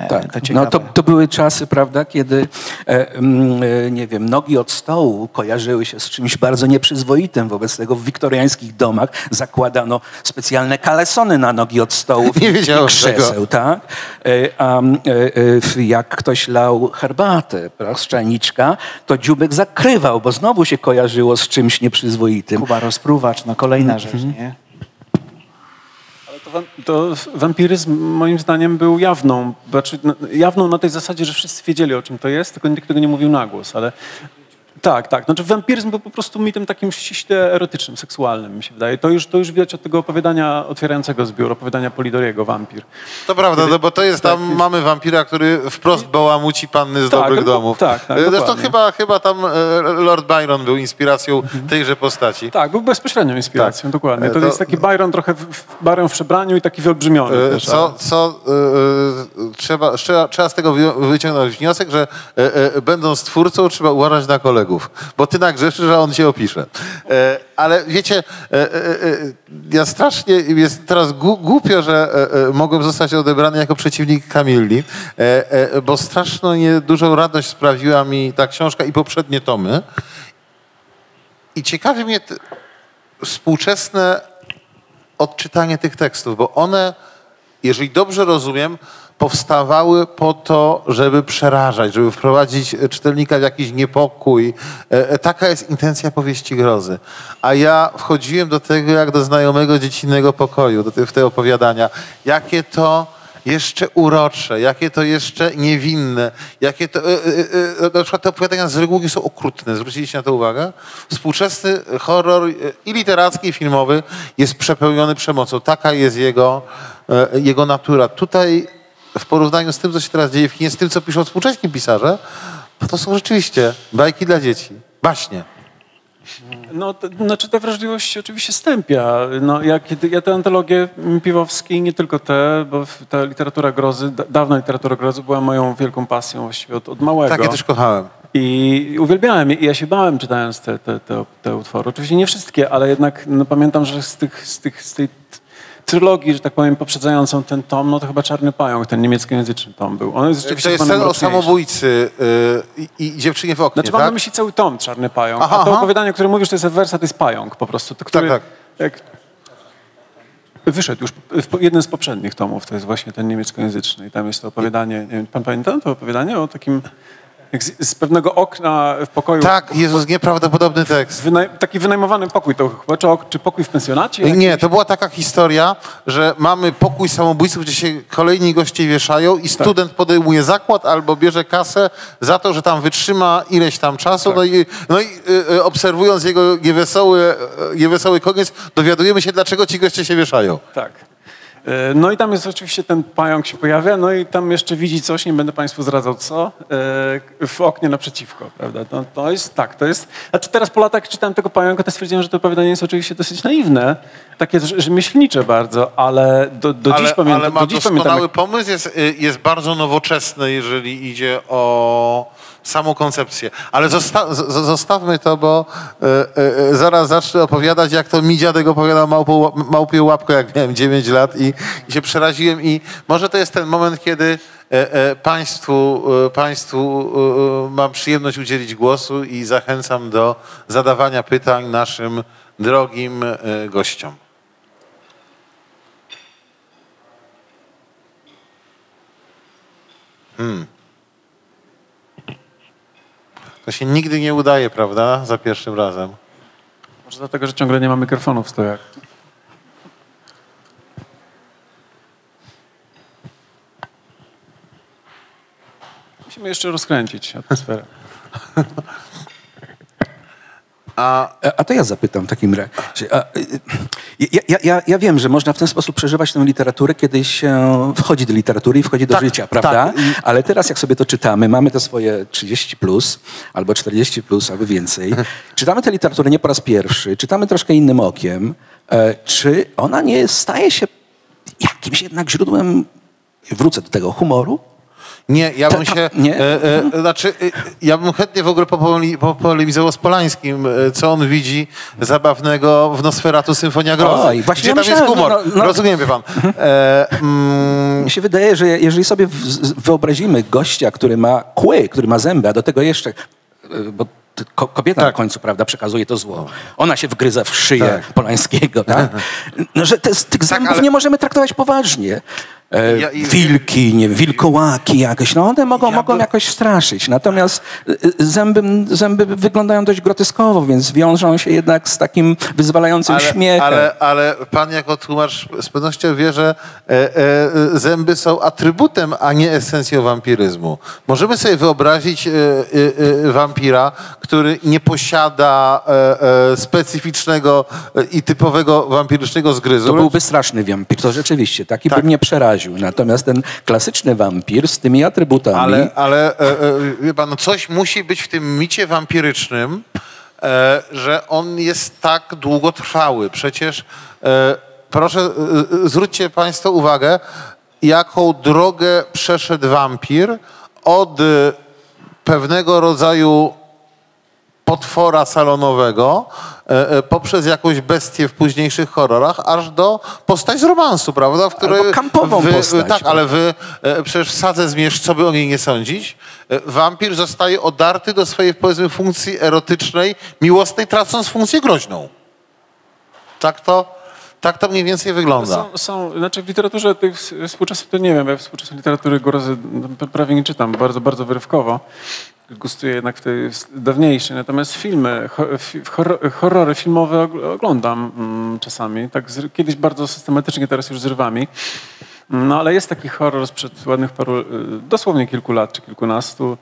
Tak. To ciekawe. No to, to były czasy, prawda, kiedy e, m, nie wiem, nogi od stołu kojarzyły się z czymś bardzo nieprzyzwoitym. Wobec tego w wiktoriańskich domach zakładano specjalne kalesony na nogi od stołu i krzeseł. Tak? E, a e, jak ktoś lał herbatę, prawda, z czajniczka, to dziubek zakrywał, bo znowu się kojarzyło z czymś nieprzyzwoitym. Kuba, rozpruwacz, no kolejna rzecz, mhm. nie? To wampiryzm moim zdaniem był jawną, znaczy jawną na tej zasadzie, że wszyscy wiedzieli, o czym to jest, tylko nikt tego nie mówił na głos, ale tak, tak. Znaczy wampiryzm był po prostu mitem takim ściśle erotycznym, seksualnym, mi się wydaje. To już, to już widać od tego opowiadania otwierającego zbiór, opowiadania Polidoriego, Wampir. To prawda, kiedy... no bo to jest tam, tak, mamy wampira, który wprost bałamuci panny z tak, dobrych no, domów. Tak, tak, Zresztą chyba, chyba tam Lord Byron był inspiracją mhm. tejże postaci. Tak, był bezpośrednią inspiracją, tak. dokładnie. To, to jest taki Byron trochę w, Byron w przebraniu i taki wyolbrzymiony. E, co co e, trzeba, trzeba z tego wyciągnąć wniosek, że e, e, będąc twórcą trzeba uważać na kolegów. Bo ty nagrzeszysz, że on się opisze. E, ale wiecie, e, e, ja strasznie, jest teraz głupio, że e, mogłem zostać odebrany jako przeciwnik Kamilli, e, e, bo straszną dużą radość sprawiła mi ta książka i poprzednie tomy. I ciekawi mnie t- współczesne odczytanie tych tekstów, bo one, jeżeli dobrze rozumiem, powstawały po to, żeby przerażać, żeby wprowadzić czytelnika w jakiś niepokój. Taka jest intencja powieści grozy. A ja wchodziłem do tego jak do znajomego dziecinnego pokoju, do te, w te opowiadania. Jakie to jeszcze urocze, jakie to jeszcze niewinne, jakie to... Yy, yy, na przykład te opowiadania z reguły nie są okrutne. Zwróciliście na to uwagę? Współczesny horror yy, i literacki, i filmowy jest przepełniony przemocą. Taka jest jego, yy, jego natura. Tutaj w porównaniu z tym, co się teraz dzieje w kinie, z tym, co piszą współcześni pisarze, to są rzeczywiście bajki dla dzieci. Baśnie. No, to, znaczy ta wrażliwość oczywiście stępia. No, ja, kiedy, ja te antologie Piwowskiej, nie tylko te, bo ta literatura grozy, dawna literatura grozy była moją wielką pasją właściwie od, od małego. Tak, ja też kochałem. I uwielbiałem, i ja się bałem, czytając te, te, te, te utwory. Oczywiście nie wszystkie, ale jednak no, pamiętam, że z tych, z tych, z tej trylogii, że tak powiem, poprzedzającą ten tom, no to chyba Czarny Pająk, ten niemieckojęzyczny tom był. On jest rzeczywiście to jest ten o samobójcy yy, i dziewczynie w oknie, Znaczy mam tak? na myśli cały tom Czarny Pająk, aha, a to aha. opowiadanie, o którym mówisz, to jest adwersa, to jest pająk po prostu. To, który, tak, tak. Jak wyszedł już w jednym z poprzednich tomów, to jest właśnie ten niemieckojęzyczny i tam jest to opowiadanie, nie wiem, pan pamięta to opowiadanie o takim... Z, z pewnego okna w pokoju... Tak, Jezus, nieprawdopodobny tekst. Wynaj, taki wynajmowany pokój to chyba, czy, czy pokój w pensjonacie? Jakimś? Nie, to była taka historia, że mamy pokój samobójców, gdzie się kolejni goście wieszają i student tak. podejmuje zakład albo bierze kasę za to, że tam wytrzyma ileś tam czasu. Tak. No i, no i y, obserwując jego niewesoły, niewesoły koniec, dowiadujemy się, dlaczego ci goście się wieszają. Tak. No i tam jest oczywiście ten pająk się pojawia, no i tam jeszcze widzi coś, nie będę Państwu zdradzał co, w oknie naprzeciwko, prawda? No, to jest tak, to jest... Znaczy teraz po latach czytałem tego pająka, to stwierdziłem, że to opowiadanie jest oczywiście dosyć naiwne, takie rzemieślnicze bardzo, ale do, do ale, dziś pamiętam... Ale ma do doskonały pomysł, jest, jest bardzo nowoczesny, jeżeli idzie o... samą koncepcję. Ale zosta- z- zostawmy to, bo y- y- zaraz zacznę opowiadać, jak to mi dziadek opowiadał małpo- małpię łapkę, jak miałem dziewięć lat i-, i się przeraziłem. I może to jest ten moment, kiedy y- y- Państwu, y- państwu y- mam przyjemność udzielić głosu i zachęcam do zadawania pytań naszym drogim y- gościom. Hmm. To się nigdy nie udaje, prawda? Za pierwszym razem. Może dlatego, że ciągle nie ma mikrofonów w stojach. Musimy jeszcze rozkręcić atmosferę. A, a to ja zapytam w takim razie. Ja, ja, ja, ja wiem, że można w ten sposób przeżywać tę literaturę, kiedy się wchodzi do literatury i wchodzi do tak, życia, prawda? Tak. Ale teraz jak sobie to czytamy, mamy te swoje trzydzieści plus, albo czterdzieści plus, albo więcej. Czytamy tę literaturę nie po raz pierwszy, czytamy troszkę innym okiem. Czy ona nie staje się jakimś jednak źródłem, wrócę do tego, humoru? Nie, ja bym się... Nie? E, e, znaczy, e, ja bym chętnie w ogóle popolemizował z Polańskim, e, co on widzi zabawnego w Nosferatu Symfonia Grozy. Oj, właśnie gdzie ja tam myślałem, jest humor? No, no, no. Rozumiem, wie pan. E, mm... Mi się wydaje, że jeżeli sobie wyobrazimy gościa, który ma kły, który ma zęby, a do tego jeszcze... Bo kobieta tak. na końcu, prawda, przekazuje to zło. Ona się wgryza w szyję tak. Polańskiego. Tak? No, że te, tych zębów tak, ale... nie możemy traktować poważnie. E, ja, i... Wilki, nie, wilkołaki jakieś, no one mogą, ja mogą by... jakoś straszyć. Natomiast zęby, zęby wyglądają dość groteskowo, więc wiążą się jednak z takim wyzwalającym ale, śmiechem. Ale, ale pan jako tłumacz z pewnością wie, że e, e, zęby są atrybutem, a nie esencją wampiryzmu. Możemy sobie wyobrazić e, e, wampira, który nie posiada e, e, specyficznego i typowego wampirycznego zgryzu. To byłby straszny wampir, to rzeczywiście, taki tak. by mnie przeraził. Natomiast ten klasyczny wampir z tymi atrybutami... Ale, ale e, e, wie pan, no coś musi być w tym micie wampirycznym, e, że on jest tak długotrwały. Przecież e, proszę, e, zwróćcie państwo uwagę, jaką drogę przeszedł wampir od e, pewnego rodzaju potwora salonowego, poprzez jakąś bestię w późniejszych horrorach, aż do postać z romansu, prawda? W której albo kampową wy, postać. Tak, ale wy przecież w Sadze Zmierzch, co by o niej nie sądzić, wampir zostaje odarty do swojej, powiedzmy, funkcji erotycznej, miłosnej, tracąc funkcję groźną. Tak to... Tak to mniej więcej wygląda. Są, są, znaczy w literaturze tych współczesnych, to nie wiem, ja współczesnej literatury grozy prawie nie czytam, bardzo, bardzo wyrywkowo. Gustuję jednak w tej dawniejszej. Natomiast filmy, horror, horrory filmowe oglądam czasami. Tak kiedyś bardzo systematycznie, teraz już z rywami. No ale jest taki horror sprzed ładnych paru, dosłownie kilku lat czy kilkunastu.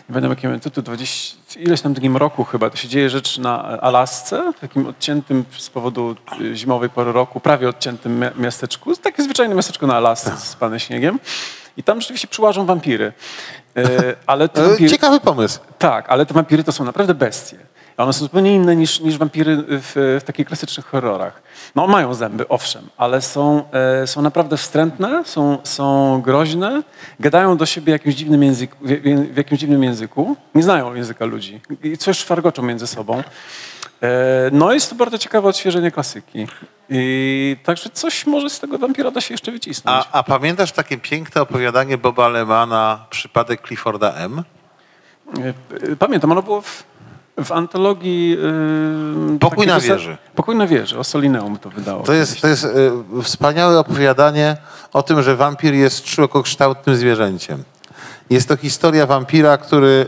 Nie pamiętam jakiego tytułu, dwudziestego ileś tam drugim roku chyba, to się dzieje rzecz na Alasce, takim odciętym z powodu zimowej pory roku, prawie odciętym miasteczku, takie zwyczajne miasteczko na Alasce z panem śniegiem i tam rzeczywiście przyłażą wampiry. Ale te wampiry... Ciekawy pomysł. Tak, ale te wampiry to są naprawdę bestie. One są zupełnie inne niż, niż wampiry w, w takich klasycznych horrorach. No mają zęby, owszem, ale są, e, są naprawdę wstrętne, są, są groźne, gadają do siebie jakimś dziwnym języku, w, w jakimś dziwnym języku, nie znają języka ludzi i coś szwargoczą między sobą. E, no jest to bardzo ciekawe odświeżenie klasyki. I także coś może z tego wampira da się jeszcze wycisnąć. A, a pamiętasz takie piękne opowiadanie Boba Lemana, Przypadek Clifforda M? E, pamiętam, ono było w... W antologii... Yy, Pokój na wieży. Pokój na wieży, Ossolineum to wydało. To jest, to jest yy, wspaniałe opowiadanie o tym, że wampir jest człowiekokształtnym zwierzęciem. Jest to historia wampira, który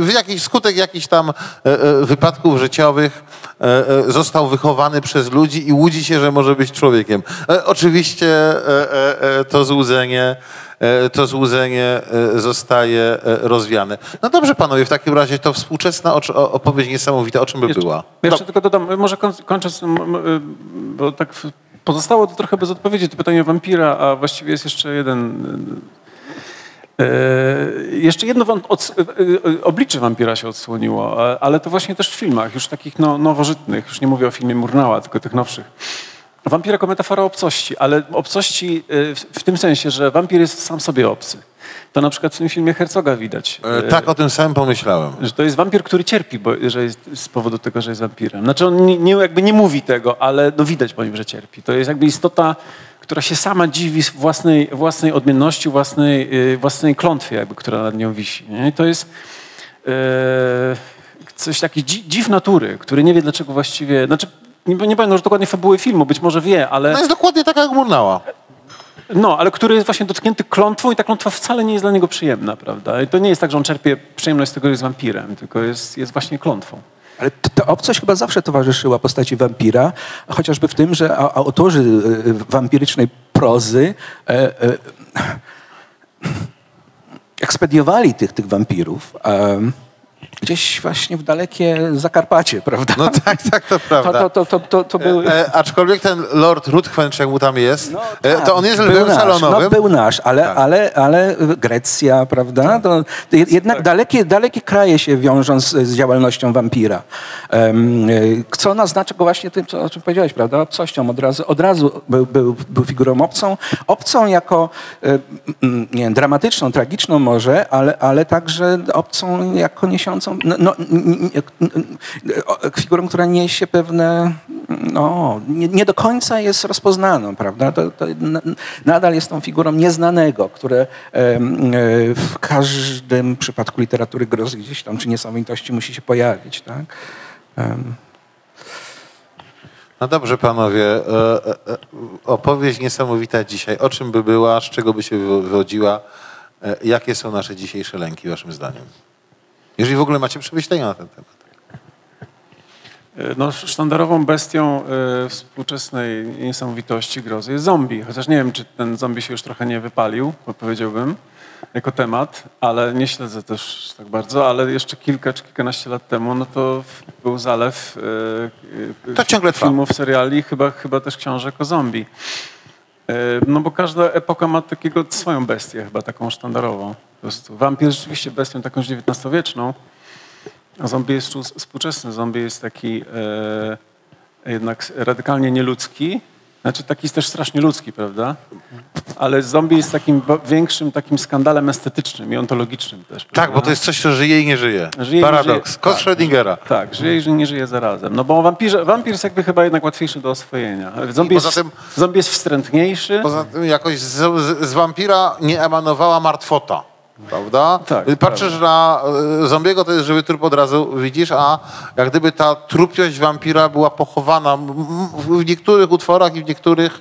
yy, yy, jakiś, skutek jakichś tam yy, wypadków życiowych yy, został wychowany przez ludzi i łudzi się, że może być człowiekiem. Yy, oczywiście yy, yy, to złudzenie... to złudzenie zostaje rozwiane. No dobrze, panowie, w takim razie to współczesna opowieść niesamowita, o czym by jeszcze, była. Jeszcze no. tylko dodam, może kończąc, bo tak pozostało to trochę bez odpowiedzi, to pytanie o wampira, a właściwie jest jeszcze jeden... Jeszcze jedno oblicze wampira się odsłoniło, ale to właśnie też w filmach, już takich no, nowożytnych, już nie mówię o filmie Murnaua, tylko tych nowszych. Wampir jako metafora obcości, ale obcości w tym sensie, że wampir jest sam sobie obcy. To na przykład w tym filmie Herzoga widać. E, tak, o tym samym pomyślałem. Że to jest wampir, który cierpi, bo, że jest, z powodu tego, że jest wampirem. Znaczy on nie, nie, jakby nie mówi tego, ale no widać po nim, że cierpi. To jest jakby istota, która się sama dziwi własnej, własnej odmienności, własnej, własnej klątwie, jakby, która nad nią wisi. Nie? I to jest... E, coś taki dzi, dziw natury, który nie wie dlaczego właściwie... Znaczy, Nie, nie pamiętam już dokładnie fabuły filmu, być może wie, ale... No jest dokładnie taka jak Murnau. No, ale który jest właśnie dotknięty klątwą i ta klątwa wcale nie jest dla niego przyjemna, prawda? I to nie jest tak, że on czerpie przyjemność z tego, że jest wampirem, tylko jest, jest właśnie klątwą. Ale ta obcość chyba zawsze towarzyszyła postaci wampira, chociażby w tym, że autorzy wampirycznej prozy... E, e, ekspediowali tych, tych wampirów. E, gdzieś właśnie w dalekie Zakarpacie, prawda? No tak, tak, to prawda. To, to, to, to, to były... e, e, aczkolwiek ten Lord Ruthven, czy jak mu tam jest, no, tak, e, to on jest lwem salonowym. No, był nasz, ale, tak. ale, ale Grecja, prawda? Tak. To, to jednak tak. dalekie, dalekie kraje się wiążą z, z działalnością wampira. Um, co naznacza go właśnie tym, co, o czym powiedziałeś, prawda? Obcością. Od razu, od razu był, był, był figurą obcą. Obcą jako nie wiem, dramatyczną, tragiczną może, ale, ale także obcą jako niesiącą, no, no, figurą, która niesie pewne, no, nie, nie do końca jest rozpoznaną, prawda? To, to nadal jest tą figurą nieznanego, które w każdym przypadku literatury grozy gdzieś tam, czy niesamowitości musi się pojawić, tak? No dobrze, panowie, opowieść niesamowita dzisiaj. O czym by była, z czego by się wywodziła? Jakie są nasze dzisiejsze lęki, waszym zdaniem? Jeżeli w ogóle macie przemyślenia na ten temat. No, sztandarową bestią współczesnej niesamowitości grozy jest zombie. Chociaż nie wiem, czy ten zombie się już trochę nie wypalił, powiedziałbym, jako temat, ale nie śledzę też tak bardzo, ale jeszcze kilka czy kilkanaście lat temu, no to był zalew yy, to ciągle filmów, trwa. seriali, chyba, chyba też książek o zombie. Yy, no bo każda epoka ma takiego swoją bestię, chyba taką sztandarową. Po prostu wampir rzeczywiście bestią taką dziewiętnastowieczną, a zombie jest współczesny. Zombie jest taki yy, jednak radykalnie nieludzki. Znaczy taki jest też strasznie ludzki, prawda? Ale zombie jest takim większym takim skandalem estetycznym i ontologicznym też. Prawda? Tak, bo to jest coś, co żyje i nie żyje. żyje Paradoks. Kot Schrödingera. Tak, tak, żyje i nie żyje zarazem. No bo wampirze, wampir jest jakby chyba jednak łatwiejszy do oswojenia. Zombie, poza jest, tym, zombie jest wstrętniejszy. Poza tym jakoś z, z, z wampira nie emanowała martwota. Prawda? Tak, patrzysz prawda. na zombiego, to jest żywy trup, od razu widzisz, a jak gdyby ta trupiość wampira była pochowana w niektórych utworach i w niektórych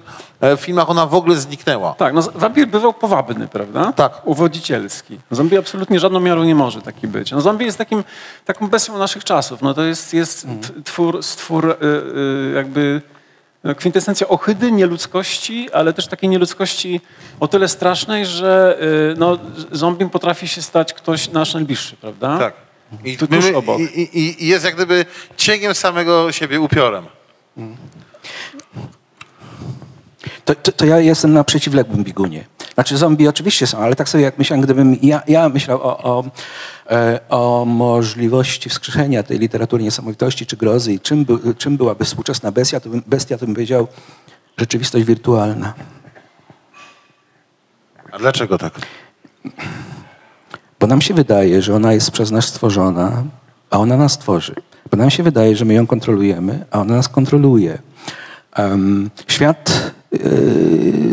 filmach ona w ogóle zniknęła. Tak, no wampir bywał powabny, prawda? Tak. Uwodzicielski. Zombie absolutnie żadną miarą nie może taki być. No zombie jest takim, taką bestią naszych czasów. No to jest, jest mhm. twór, stwór jakby... kwintesencja ohydy, nieludzkości, ale też takiej nieludzkości o tyle strasznej, że no, zombiem potrafi się stać ktoś nasz najbliższy, prawda? Tak. I, tu, my, obok. I, i jest jak gdyby cieniem samego siebie, upiorem. Mm. To, to, to ja jestem na przeciwległym biegunie. Znaczy zombie oczywiście są, ale tak sobie jak myślałem, gdybym ja, ja myślał o, o, o możliwości wskrzeszenia tej literatury niesamowitości czy grozy i czym, by, czym byłaby współczesna bestia, to bym, bestia, to bym powiedział rzeczywistość wirtualna. A dlaczego tak? Bo nam się wydaje, że ona jest przez nas stworzona, a ona nas tworzy. Bo nam się wydaje, że my ją kontrolujemy, a ona nas kontroluje. Um, świat... Yy,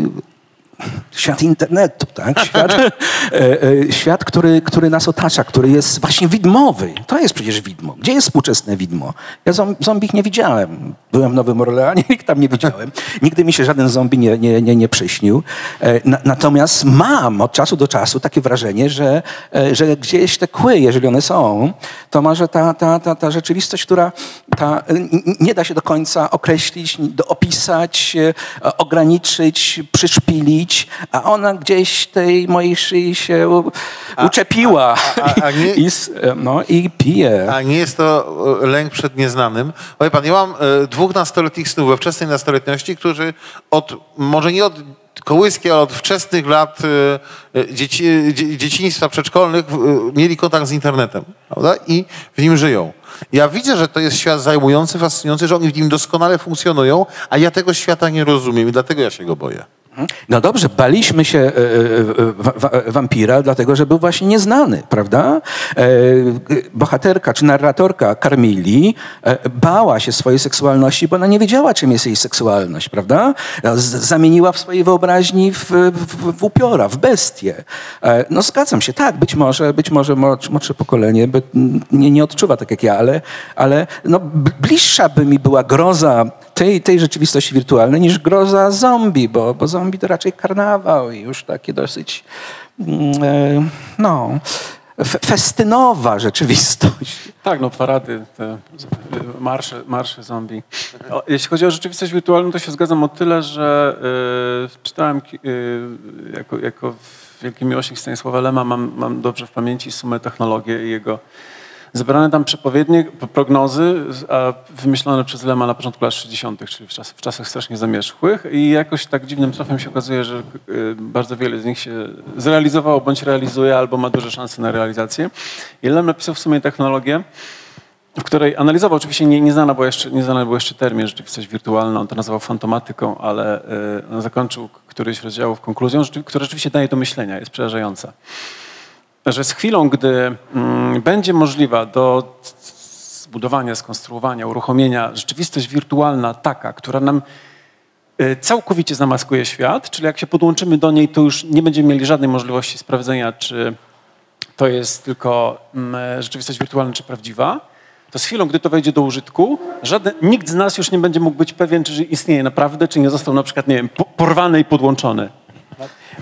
Świat internetu, tak? Świat, e, e, świat który, który nas otacza, który jest właśnie widmowy. To jest przecież widmo. Gdzie jest współczesne widmo? Ja zombich nie widziałem. Byłem w Nowym Orleanie, nikt tam nie widziałem. Nigdy mi się żaden zombie nie, nie, nie, nie przyśnił. E, na, natomiast mam od czasu do czasu takie wrażenie, że, e, że gdzieś te kły, jeżeli one są, to może ta, ta, ta, ta rzeczywistość, która ta, nie da się do końca określić, opisać, e, ograniczyć, przyszpilić, a ona gdzieś tej mojej szyi się u, a, uczepiła a, a, a nie, I, no, i pije. A nie jest to lęk przed nieznanym? Wie pan, ja mam e, dwóch nastoletnich synów we wczesnej nastoletności, którzy od, może nie od kołyski, ale od wczesnych lat e, dzieci, dzie, dzieciństwa przedszkolnych e, mieli kontakt z internetem, prawda? I w nim żyją. Ja widzę, że to jest świat zajmujący, fascynujący, że oni w nim doskonale funkcjonują, a ja tego świata nie rozumiem i dlatego ja się go boję. No dobrze, baliśmy się e, wa, wa, wampira, dlatego że był właśnie nieznany, prawda? E, bohaterka czy narratorka Carmilli e, bała się swojej seksualności, bo ona nie wiedziała, czym jest jej seksualność, prawda? Z, zamieniła w swojej wyobraźni w, w, w upiora, w bestię. E, no zgadzam się, tak, być może, być może młodsze pokolenie by, nie, nie odczuwa tak jak ja, ale, ale no, bliższa by mi była groza tej, tej rzeczywistości wirtualnej niż groza zombie, bo, bo zombie to raczej karnawał i już takie dosyć yy, no, festynowa rzeczywistość. Tak, no parady, te marsze, marsze zombie. O, jeśli chodzi o rzeczywistość wirtualną, to się zgadzam o tyle, że yy, czytałem yy, jako, jako wielki miłośnik Stanisława Lema, mam, mam dobrze w pamięci sumę Technologię i jego Zebrane tam przepowiednie, prognozy wymyślone przez Lema na początku lat sześćdziesiątych, czyli w, czas, w czasach strasznie zamierzchłych i jakoś tak dziwnym trafem się okazuje, że bardzo wiele z nich się zrealizowało, bądź realizuje, albo ma duże szanse na realizację. I Lem napisał w sumie technologię, w której analizował, oczywiście nie, nie znana była jeszcze, nie znana był jeszcze termin rzeczywistość wirtualna, on to nazywał fantomatyką, ale y, zakończył któryś rozdziałów konkluzją, która rzeczywiście daje do myślenia, jest przerażająca. Że z chwilą, gdy mm, będzie możliwa do zbudowania, skonstruowania, uruchomienia rzeczywistość wirtualna taka, która nam y, całkowicie zamaskuje świat, czyli jak się podłączymy do niej, to już nie będziemy mieli żadnej możliwości sprawdzenia, czy to jest tylko y, rzeczywistość wirtualna, czy prawdziwa, to z chwilą, gdy to wejdzie do użytku, żaden, nikt z nas już nie będzie mógł być pewien, czy istnieje naprawdę, czy nie został na przykład, nie wiem, porwany i podłączony.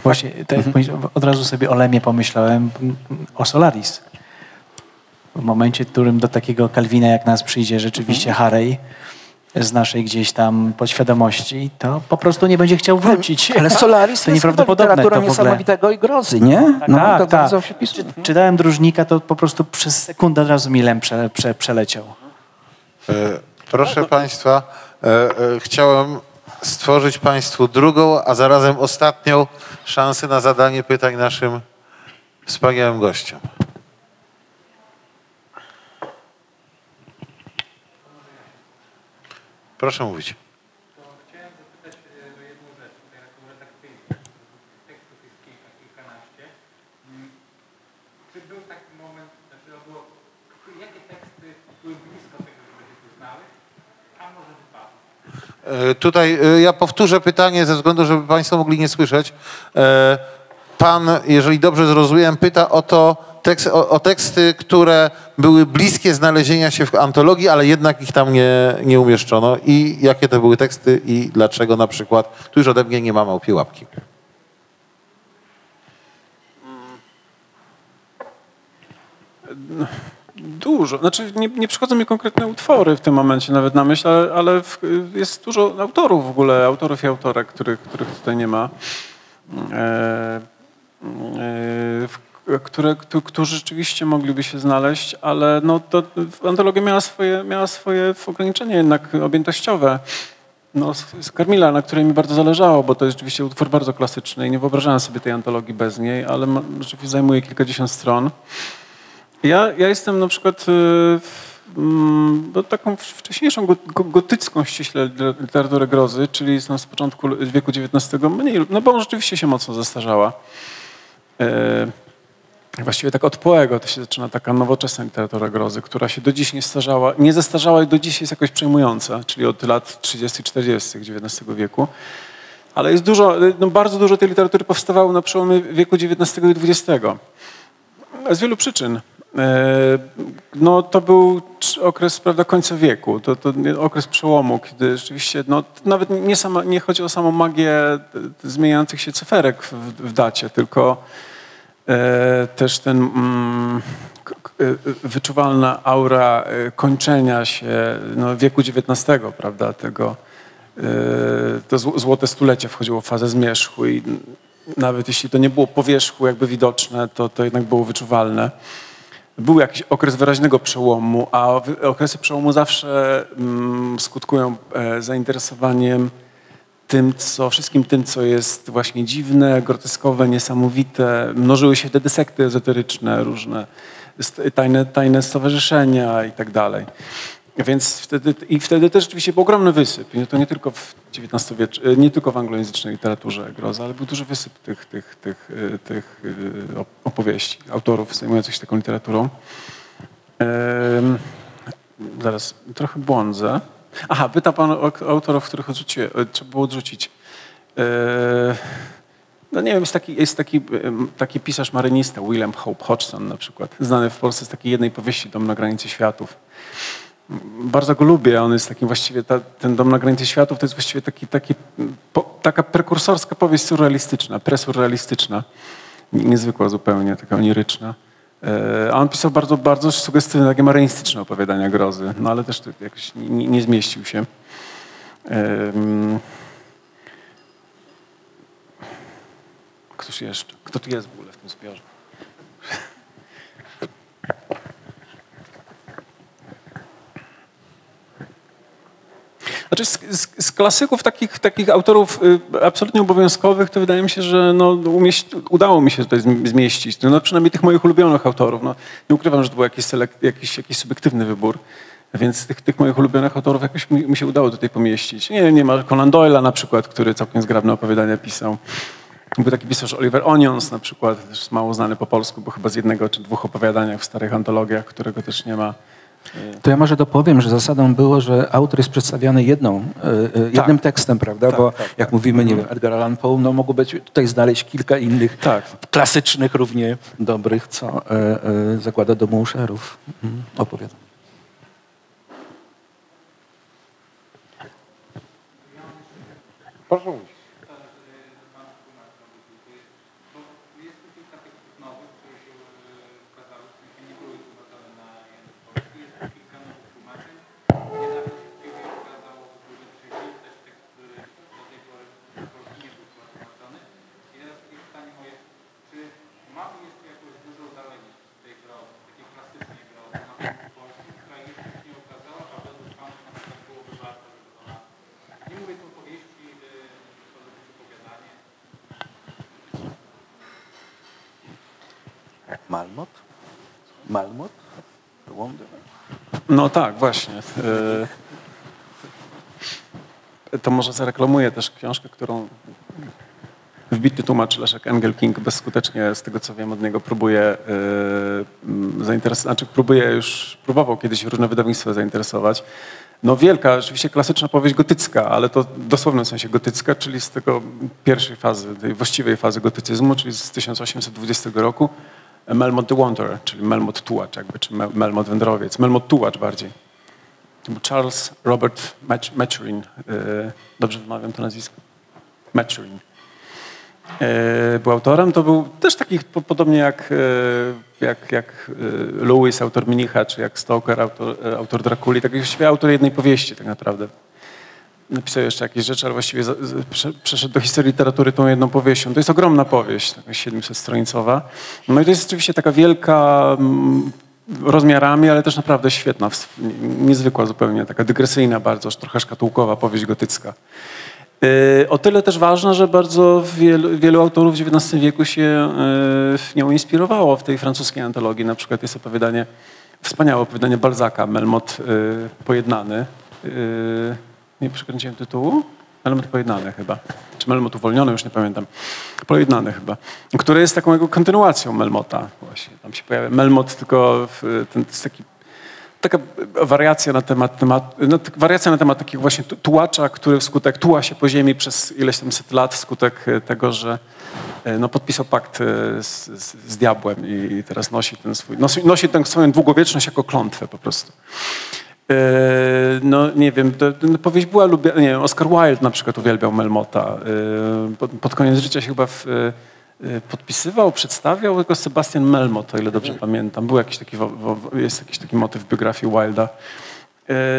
Właśnie, tak mhm. od razu sobie o Lemie pomyślałem, o Solaris. W momencie, w którym do takiego Kalwina jak nas przyjdzie rzeczywiście mhm. Harry, z naszej gdzieś tam podświadomości, to po prostu nie będzie chciał wrócić. Ale Solaris to jest literatura niesamowitego i grozy, nie? Tak, no, tak, to tak. Się Czy, czytałem Dróżnika, to po prostu przez sekundę od razu mi Lem prze, prze, przeleciał. E, proszę Państwa, e, e, chciałem stworzyć Państwu drugą, a zarazem ostatnią szansę na zadanie pytań naszym wspaniałym gościom. Proszę mówić. Chciałem zapytać o jedną rzecz, tutaj taką redakcyjną. Tekstów jest kilka, kilkanaście. Czy był taki moment, znaczy było, jakie teksty były blisko tego, żeby się uznały, a może wypadły? Tutaj ja powtórzę pytanie ze względu, żeby Państwo mogli nie słyszeć. Pan, jeżeli dobrze zrozumiałem, pyta o to, tekst, o, o teksty, które były bliskie znalezienia się w antologii, ale jednak ich tam nie, nie umieszczono. I jakie to były teksty i dlaczego na przykład, tu już ode mnie nie ma małpiej łapki. Dużo. Znaczy nie, nie przychodzą mi konkretne utwory w tym momencie nawet na myśl, ale, ale w, jest dużo autorów w ogóle, autorów i autorek, których, których tutaj nie ma. E, e, które, którzy rzeczywiście mogliby się znaleźć, ale no to antologia miała swoje, miała swoje ograniczenie jednak objętościowe. No, z Carmilla, na której mi bardzo zależało, bo to jest rzeczywiście utwór bardzo klasyczny i nie wyobrażałem sobie tej antologii bez niej, ale ma, rzeczywiście zajmuje kilkadziesiąt stron. Ja, ja jestem na przykład w, no, taką wcześniejszą gotycką ściśle literaturę grozy, czyli jest z początku wieku dziewiętnastego, mniej, no bo rzeczywiście się mocno zestarzała. Yy, właściwie tak od Poego to się zaczyna taka nowoczesna literatura grozy, która się do dziś nie starzała, nie zestarzała i do dziś jest jakoś przejmująca, czyli od lat trzydziestych czterdziestych dziewiętnastego wieku. Ale jest dużo, no bardzo dużo tej literatury powstawało na przełomie wieku dziewiętnastego i dwudziestego. Z wielu przyczyn. No to był okres, prawda, końca wieku, to, to okres przełomu, kiedy rzeczywiście, no nawet nie, sama, nie chodzi o samą magię zmieniających się cyferek w, w dacie, tylko e, też ten mm, wyczuwalna aura kończenia się no, wieku dziewiętnastego, prawda, tego, e, to złote stulecie wchodziło w fazę zmierzchu i nawet jeśli to nie było po wierzchu jakby widoczne, to, to jednak było wyczuwalne. Był jakiś okres wyraźnego przełomu, a okresy przełomu zawsze mm, skutkują e, zainteresowaniem tym, co, wszystkim tym, co jest właśnie dziwne, groteskowe, niesamowite. Mnożyły się wtedy sekty ezoteryczne, różne tajne, tajne stowarzyszenia i tak dalej. Więc wtedy, i wtedy też rzeczywiście był ogromny wiek. Nie, to nie tylko w dziewiętnastowiecz... nie tylko w anglojęzycznej literaturze grozy, ale był duży wysyp tych, tych, tych, tych opowieści, autorów zajmujących się taką literaturą. Ehm, zaraz, trochę błądzę. Aha, pyta pan o autorów, których odrzuciłem, trzeba było odrzucić. Ehm, no nie wiem, jest taki, jest taki, taki pisarz marynista, William Hope Hodgson na przykład, znany w Polsce z takiej jednej powieści Dom na granicy światów. Bardzo go lubię, on jest takim właściwie, ta, ten Dom na granicy światów to jest właściwie taki, taki, po, taka prekursorska powieść surrealistyczna, presurrealistyczna, niezwykła zupełnie, taka oniryczna. E, a on pisał bardzo, bardzo sugestywne, takie marynistyczne opowiadania grozy, no ale też jakoś nie, nie zmieścił się. E, ktoś jeszcze? Kto tu jest w ogóle w tym zbiorze? Znaczy z, z, z klasyków takich, takich autorów absolutnie obowiązkowych, to wydaje mi się, że no, umieść, udało mi się tutaj zmieścić. No, przynajmniej tych moich ulubionych autorów. No, nie ukrywam, że to był jakiś, selekt, jakiś, jakiś subiektywny wybór. Więc tych, tych moich ulubionych autorów jakoś mi, mi się udało tutaj pomieścić. Nie, nie ma Conan Doyle'a na przykład, który całkiem zgrabne opowiadania pisał. Był taki pisarz Oliver Onions na przykład, też mało znany po polsku, bo chyba z jednego czy dwóch opowiadaniach w starych antologiach, którego też nie ma. To ja może dopowiem, że zasadą było, że autor jest przedstawiany jedną, jednym tak. tekstem, prawda? Tak, bo tak, jak tak. mówimy, nie wiem, Edgar Allan Poe, no mogło być tutaj znaleźć kilka innych tak. klasycznych, równie dobrych, co Zakłada domu Uszerów. Mhm. Opowiadam. Proszę mówić. Melmoth? Melmoth? No tak, właśnie. To może zareklamuję też książkę, którą wbity tłumacz Leszek Engelking bezskutecznie, z tego co wiem od niego, próbuje zainteresować, znaczy próbuje już, próbował kiedyś różne wydawnictwa zainteresować. No wielka, rzeczywiście klasyczna powieść gotycka, ale to w dosłownym sensie gotycka, czyli z tego pierwszej fazy, tej właściwej fazy gotycyzmu, czyli z tysiąc osiemset dwudziestego roku. Melmoth the Wanderer, czyli Melmoth Tułacz, jakby, czy Melmoth Wędrowiec. Melmoth Tułacz bardziej. To był Charles Robert Maturin. Dobrze wymawiam to nazwisko? Maturin. Był autorem. To był też taki podobnie jak, jak, jak Lewis, autor Mnicha, czy jak Stoker, autor, autor Draculi. Tak właściwie autor jednej powieści tak naprawdę. Napisał jeszcze jakieś rzeczy, ale właściwie przeszedł do historii literatury tą jedną powieścią. To jest ogromna powieść, taka siedmiusetstronicowa. No i to jest oczywiście taka wielka rozmiarami, ale też naprawdę świetna, niezwykła zupełnie, taka dygresyjna bardzo, trochę szkatułkowa powieść gotycka. O tyle też ważna, że bardzo wielu, wielu autorów w dziewiętnastym wieku się nią inspirowało. W tej francuskiej antologii na przykład jest opowiadanie, wspaniałe opowiadanie Balzaca, Melmoth Pojednany. Nie przekręciłem tytułu? Melmoth Pojednany chyba. Czy Melmoth Uwolniony? Już nie pamiętam. Pojednany chyba. Który jest taką jego kontynuacją Melmota. Właśnie tam się pojawia Melmoth, tylko w, ten, jest taki, taka wariacja na temat, temat, no, wariacja na temat takiego właśnie tułacza, który wskutek tuła się po ziemi przez ileś tam set lat wskutek tego, że no, podpisał pakt z, z, z diabłem i teraz nosi, ten swój, nosi, nosi tę swoją długowieczność jako klątwę po prostu. No nie wiem, to, to powieść była lubiana, nie wiem, Oscar Wilde na przykład uwielbiał Melmota. Pod, pod koniec życia się chyba w, podpisywał, przedstawiał tylko Sebastian Melmoth, o ile dobrze pamiętam. Był jakiś taki, jest jakiś taki motyw w biografii Wilda.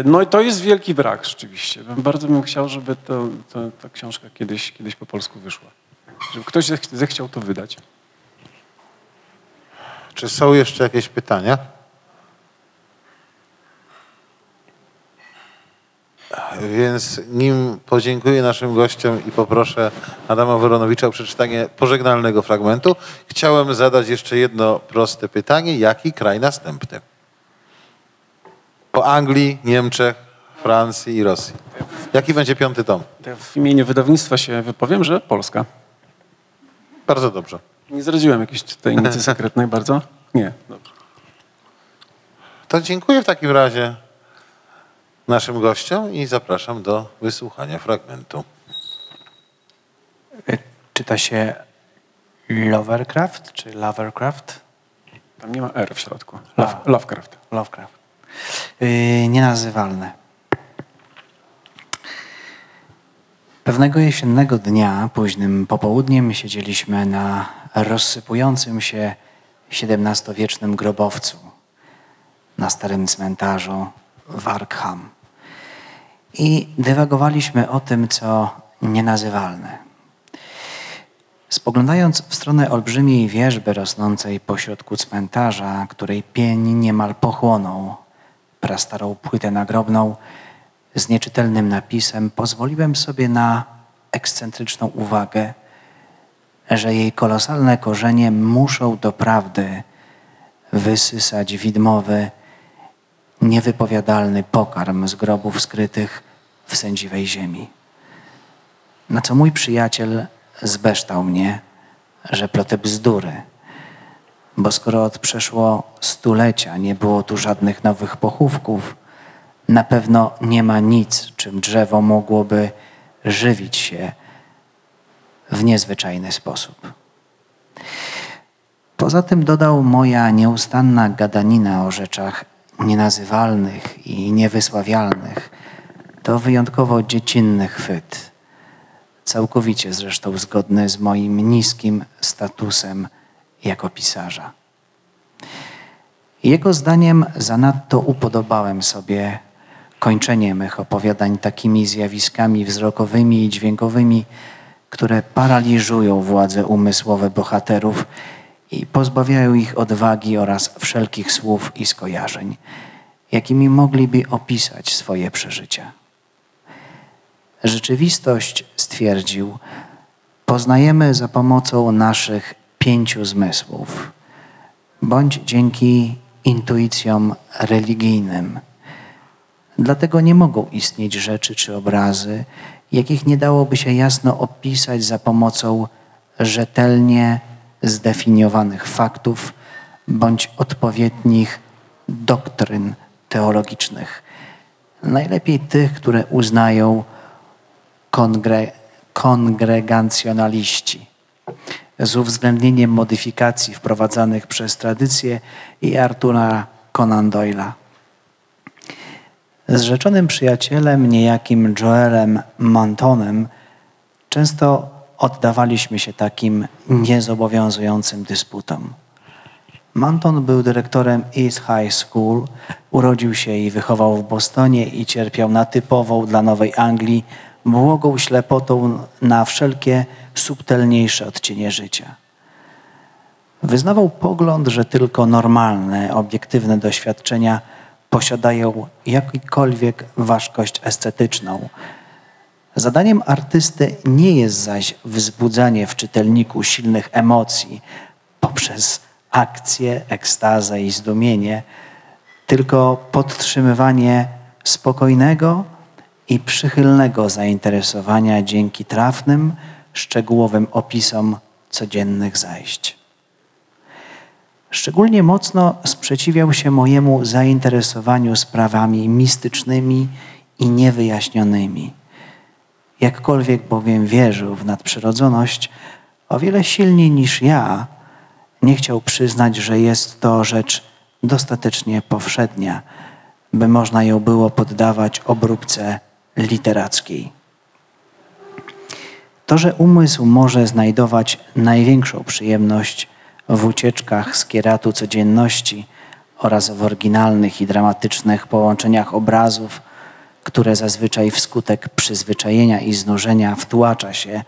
No i to jest wielki brak rzeczywiście. Bardzo bym chciał, żeby to, to, ta książka kiedyś, kiedyś po polsku wyszła. Żeby ktoś zechciał to wydać. Czy są jeszcze jakieś pytania? Więc nim podziękuję naszym gościom i poproszę Adama Woronowicza o przeczytanie pożegnalnego fragmentu, chciałem zadać jeszcze jedno proste pytanie. Jaki kraj następny? Po Anglii, Niemczech, Francji i Rosji. Jaki będzie piąty tom? W imieniu wydawnictwa się wypowiem, że Polska. Bardzo dobrze. Nie zdradziłem jakiejś tajemnicy sekretnej bardzo? Nie. Dobrze. To dziękuję w takim razie naszym gościom i zapraszam do wysłuchania fragmentu. Czyta się Lovecraft czy Lovecraft? Tam nie ma R w środku. Love, Lovecraft. Lovecraft. Yy, nienazywalne. Pewnego jesiennego dnia, późnym popołudniem, siedzieliśmy na rozsypującym się siedemnastowiecznym grobowcu na starym cmentarzu w Arkham. I dywagowaliśmy o tym, co nienazywalne. Spoglądając w stronę olbrzymiej wieżby rosnącej pośrodku cmentarza, której pień niemal pochłonął prastarą płytę nagrobną, z nieczytelnym napisem, pozwoliłem sobie na ekscentryczną uwagę, że jej kolosalne korzenie muszą doprawdy wysysać widmowy, niewypowiadalny pokarm z grobów skrytych w sędziwej ziemi. Na co mój przyjaciel zbeształ mnie, że plotę bzdury, bo skoro od przeszło stulecia nie było tu żadnych nowych pochówków, na pewno nie ma nic, czym drzewo mogłoby żywić się w niezwyczajny sposób. Poza tym dodał moja nieustanna gadanina o rzeczach nienazywalnych i niewysławialnych. To wyjątkowo dziecinny chwyt, całkowicie zresztą zgodny z moim niskim statusem jako pisarza. Jego zdaniem zanadto upodobałem sobie kończenie mych opowiadań takimi zjawiskami wzrokowymi i dźwiękowymi, które paraliżują władze umysłowe bohaterów i pozbawiają ich odwagi oraz wszelkich słów i skojarzeń, jakimi mogliby opisać swoje przeżycia. Rzeczywistość, stwierdził, poznajemy za pomocą naszych pięciu zmysłów, bądź dzięki intuicjom religijnym. Dlatego nie mogą istnieć rzeczy czy obrazy, jakich nie dałoby się jasno opisać za pomocą rzetelnie zdefiniowanych faktów bądź odpowiednich doktryn teologicznych. Najlepiej tych, które uznają kongre- kongregancjonaliści, z uwzględnieniem modyfikacji wprowadzanych przez tradycję i Arthura Conan Doyle'a. Zrzeczonym przyjacielem, niejakim Joelem Mantonem, często oddawaliśmy się takim niezobowiązującym dysputom. Manton był dyrektorem East High School, urodził się i wychował w Bostonie i cierpiał na typową dla Nowej Anglii błogą ślepotą na wszelkie subtelniejsze odcienie życia. Wyznawał pogląd, że tylko normalne, obiektywne doświadczenia posiadają jakikolwiek ważkość estetyczną. Zadaniem artysty nie jest zaś wzbudzanie w czytelniku silnych emocji poprzez akcję, ekstazę i zdumienie, tylko podtrzymywanie spokojnego i przychylnego zainteresowania dzięki trafnym, szczegółowym opisom codziennych zajść. Szczególnie mocno sprzeciwiał się mojemu zainteresowaniu sprawami mistycznymi i niewyjaśnionymi. Jakkolwiek bowiem wierzył w nadprzyrodzoność, o wiele silniej niż ja nie chciał przyznać, że jest to rzecz dostatecznie powszednia, by można ją było poddawać obróbce literackiej. To, że umysł może znajdować największą przyjemność w ucieczkach z kieratu codzienności oraz w oryginalnych i dramatycznych połączeniach obrazów, które zazwyczaj wskutek przyzwyczajenia i znużenia wtłacza się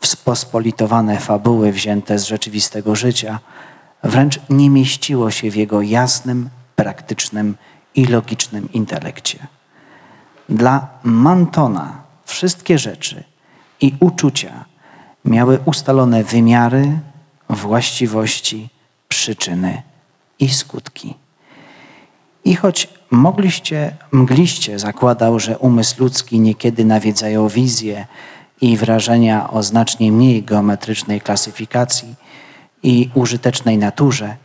w spospolitowane fabuły wzięte z rzeczywistego życia, wręcz nie mieściło się w jego jasnym, praktycznym i logicznym intelekcie. Dla Mantona wszystkie rzeczy i uczucia miały ustalone wymiary, właściwości, przyczyny i skutki. I choć mogliście, mgliście zakładał, że umysł ludzki niekiedy nawiedzają wizje i wrażenia o znacznie mniej geometrycznej klasyfikacji i użytecznej naturze,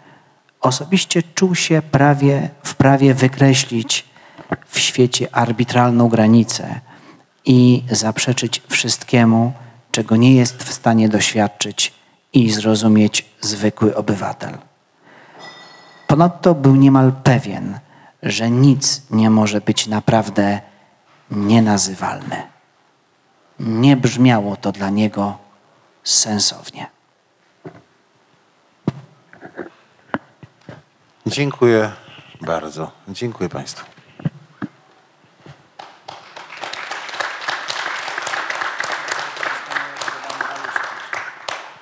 osobiście czuł się prawie wprawie wykreślić w świecie arbitralną granicę i zaprzeczyć wszystkiemu, czego nie jest w stanie doświadczyć i zrozumieć zwykły obywatel. Ponadto był niemal pewien, że nic nie może być naprawdę nienazywalne. Nie brzmiało to dla niego sensownie. Dziękuję bardzo. Dziękuję Państwu.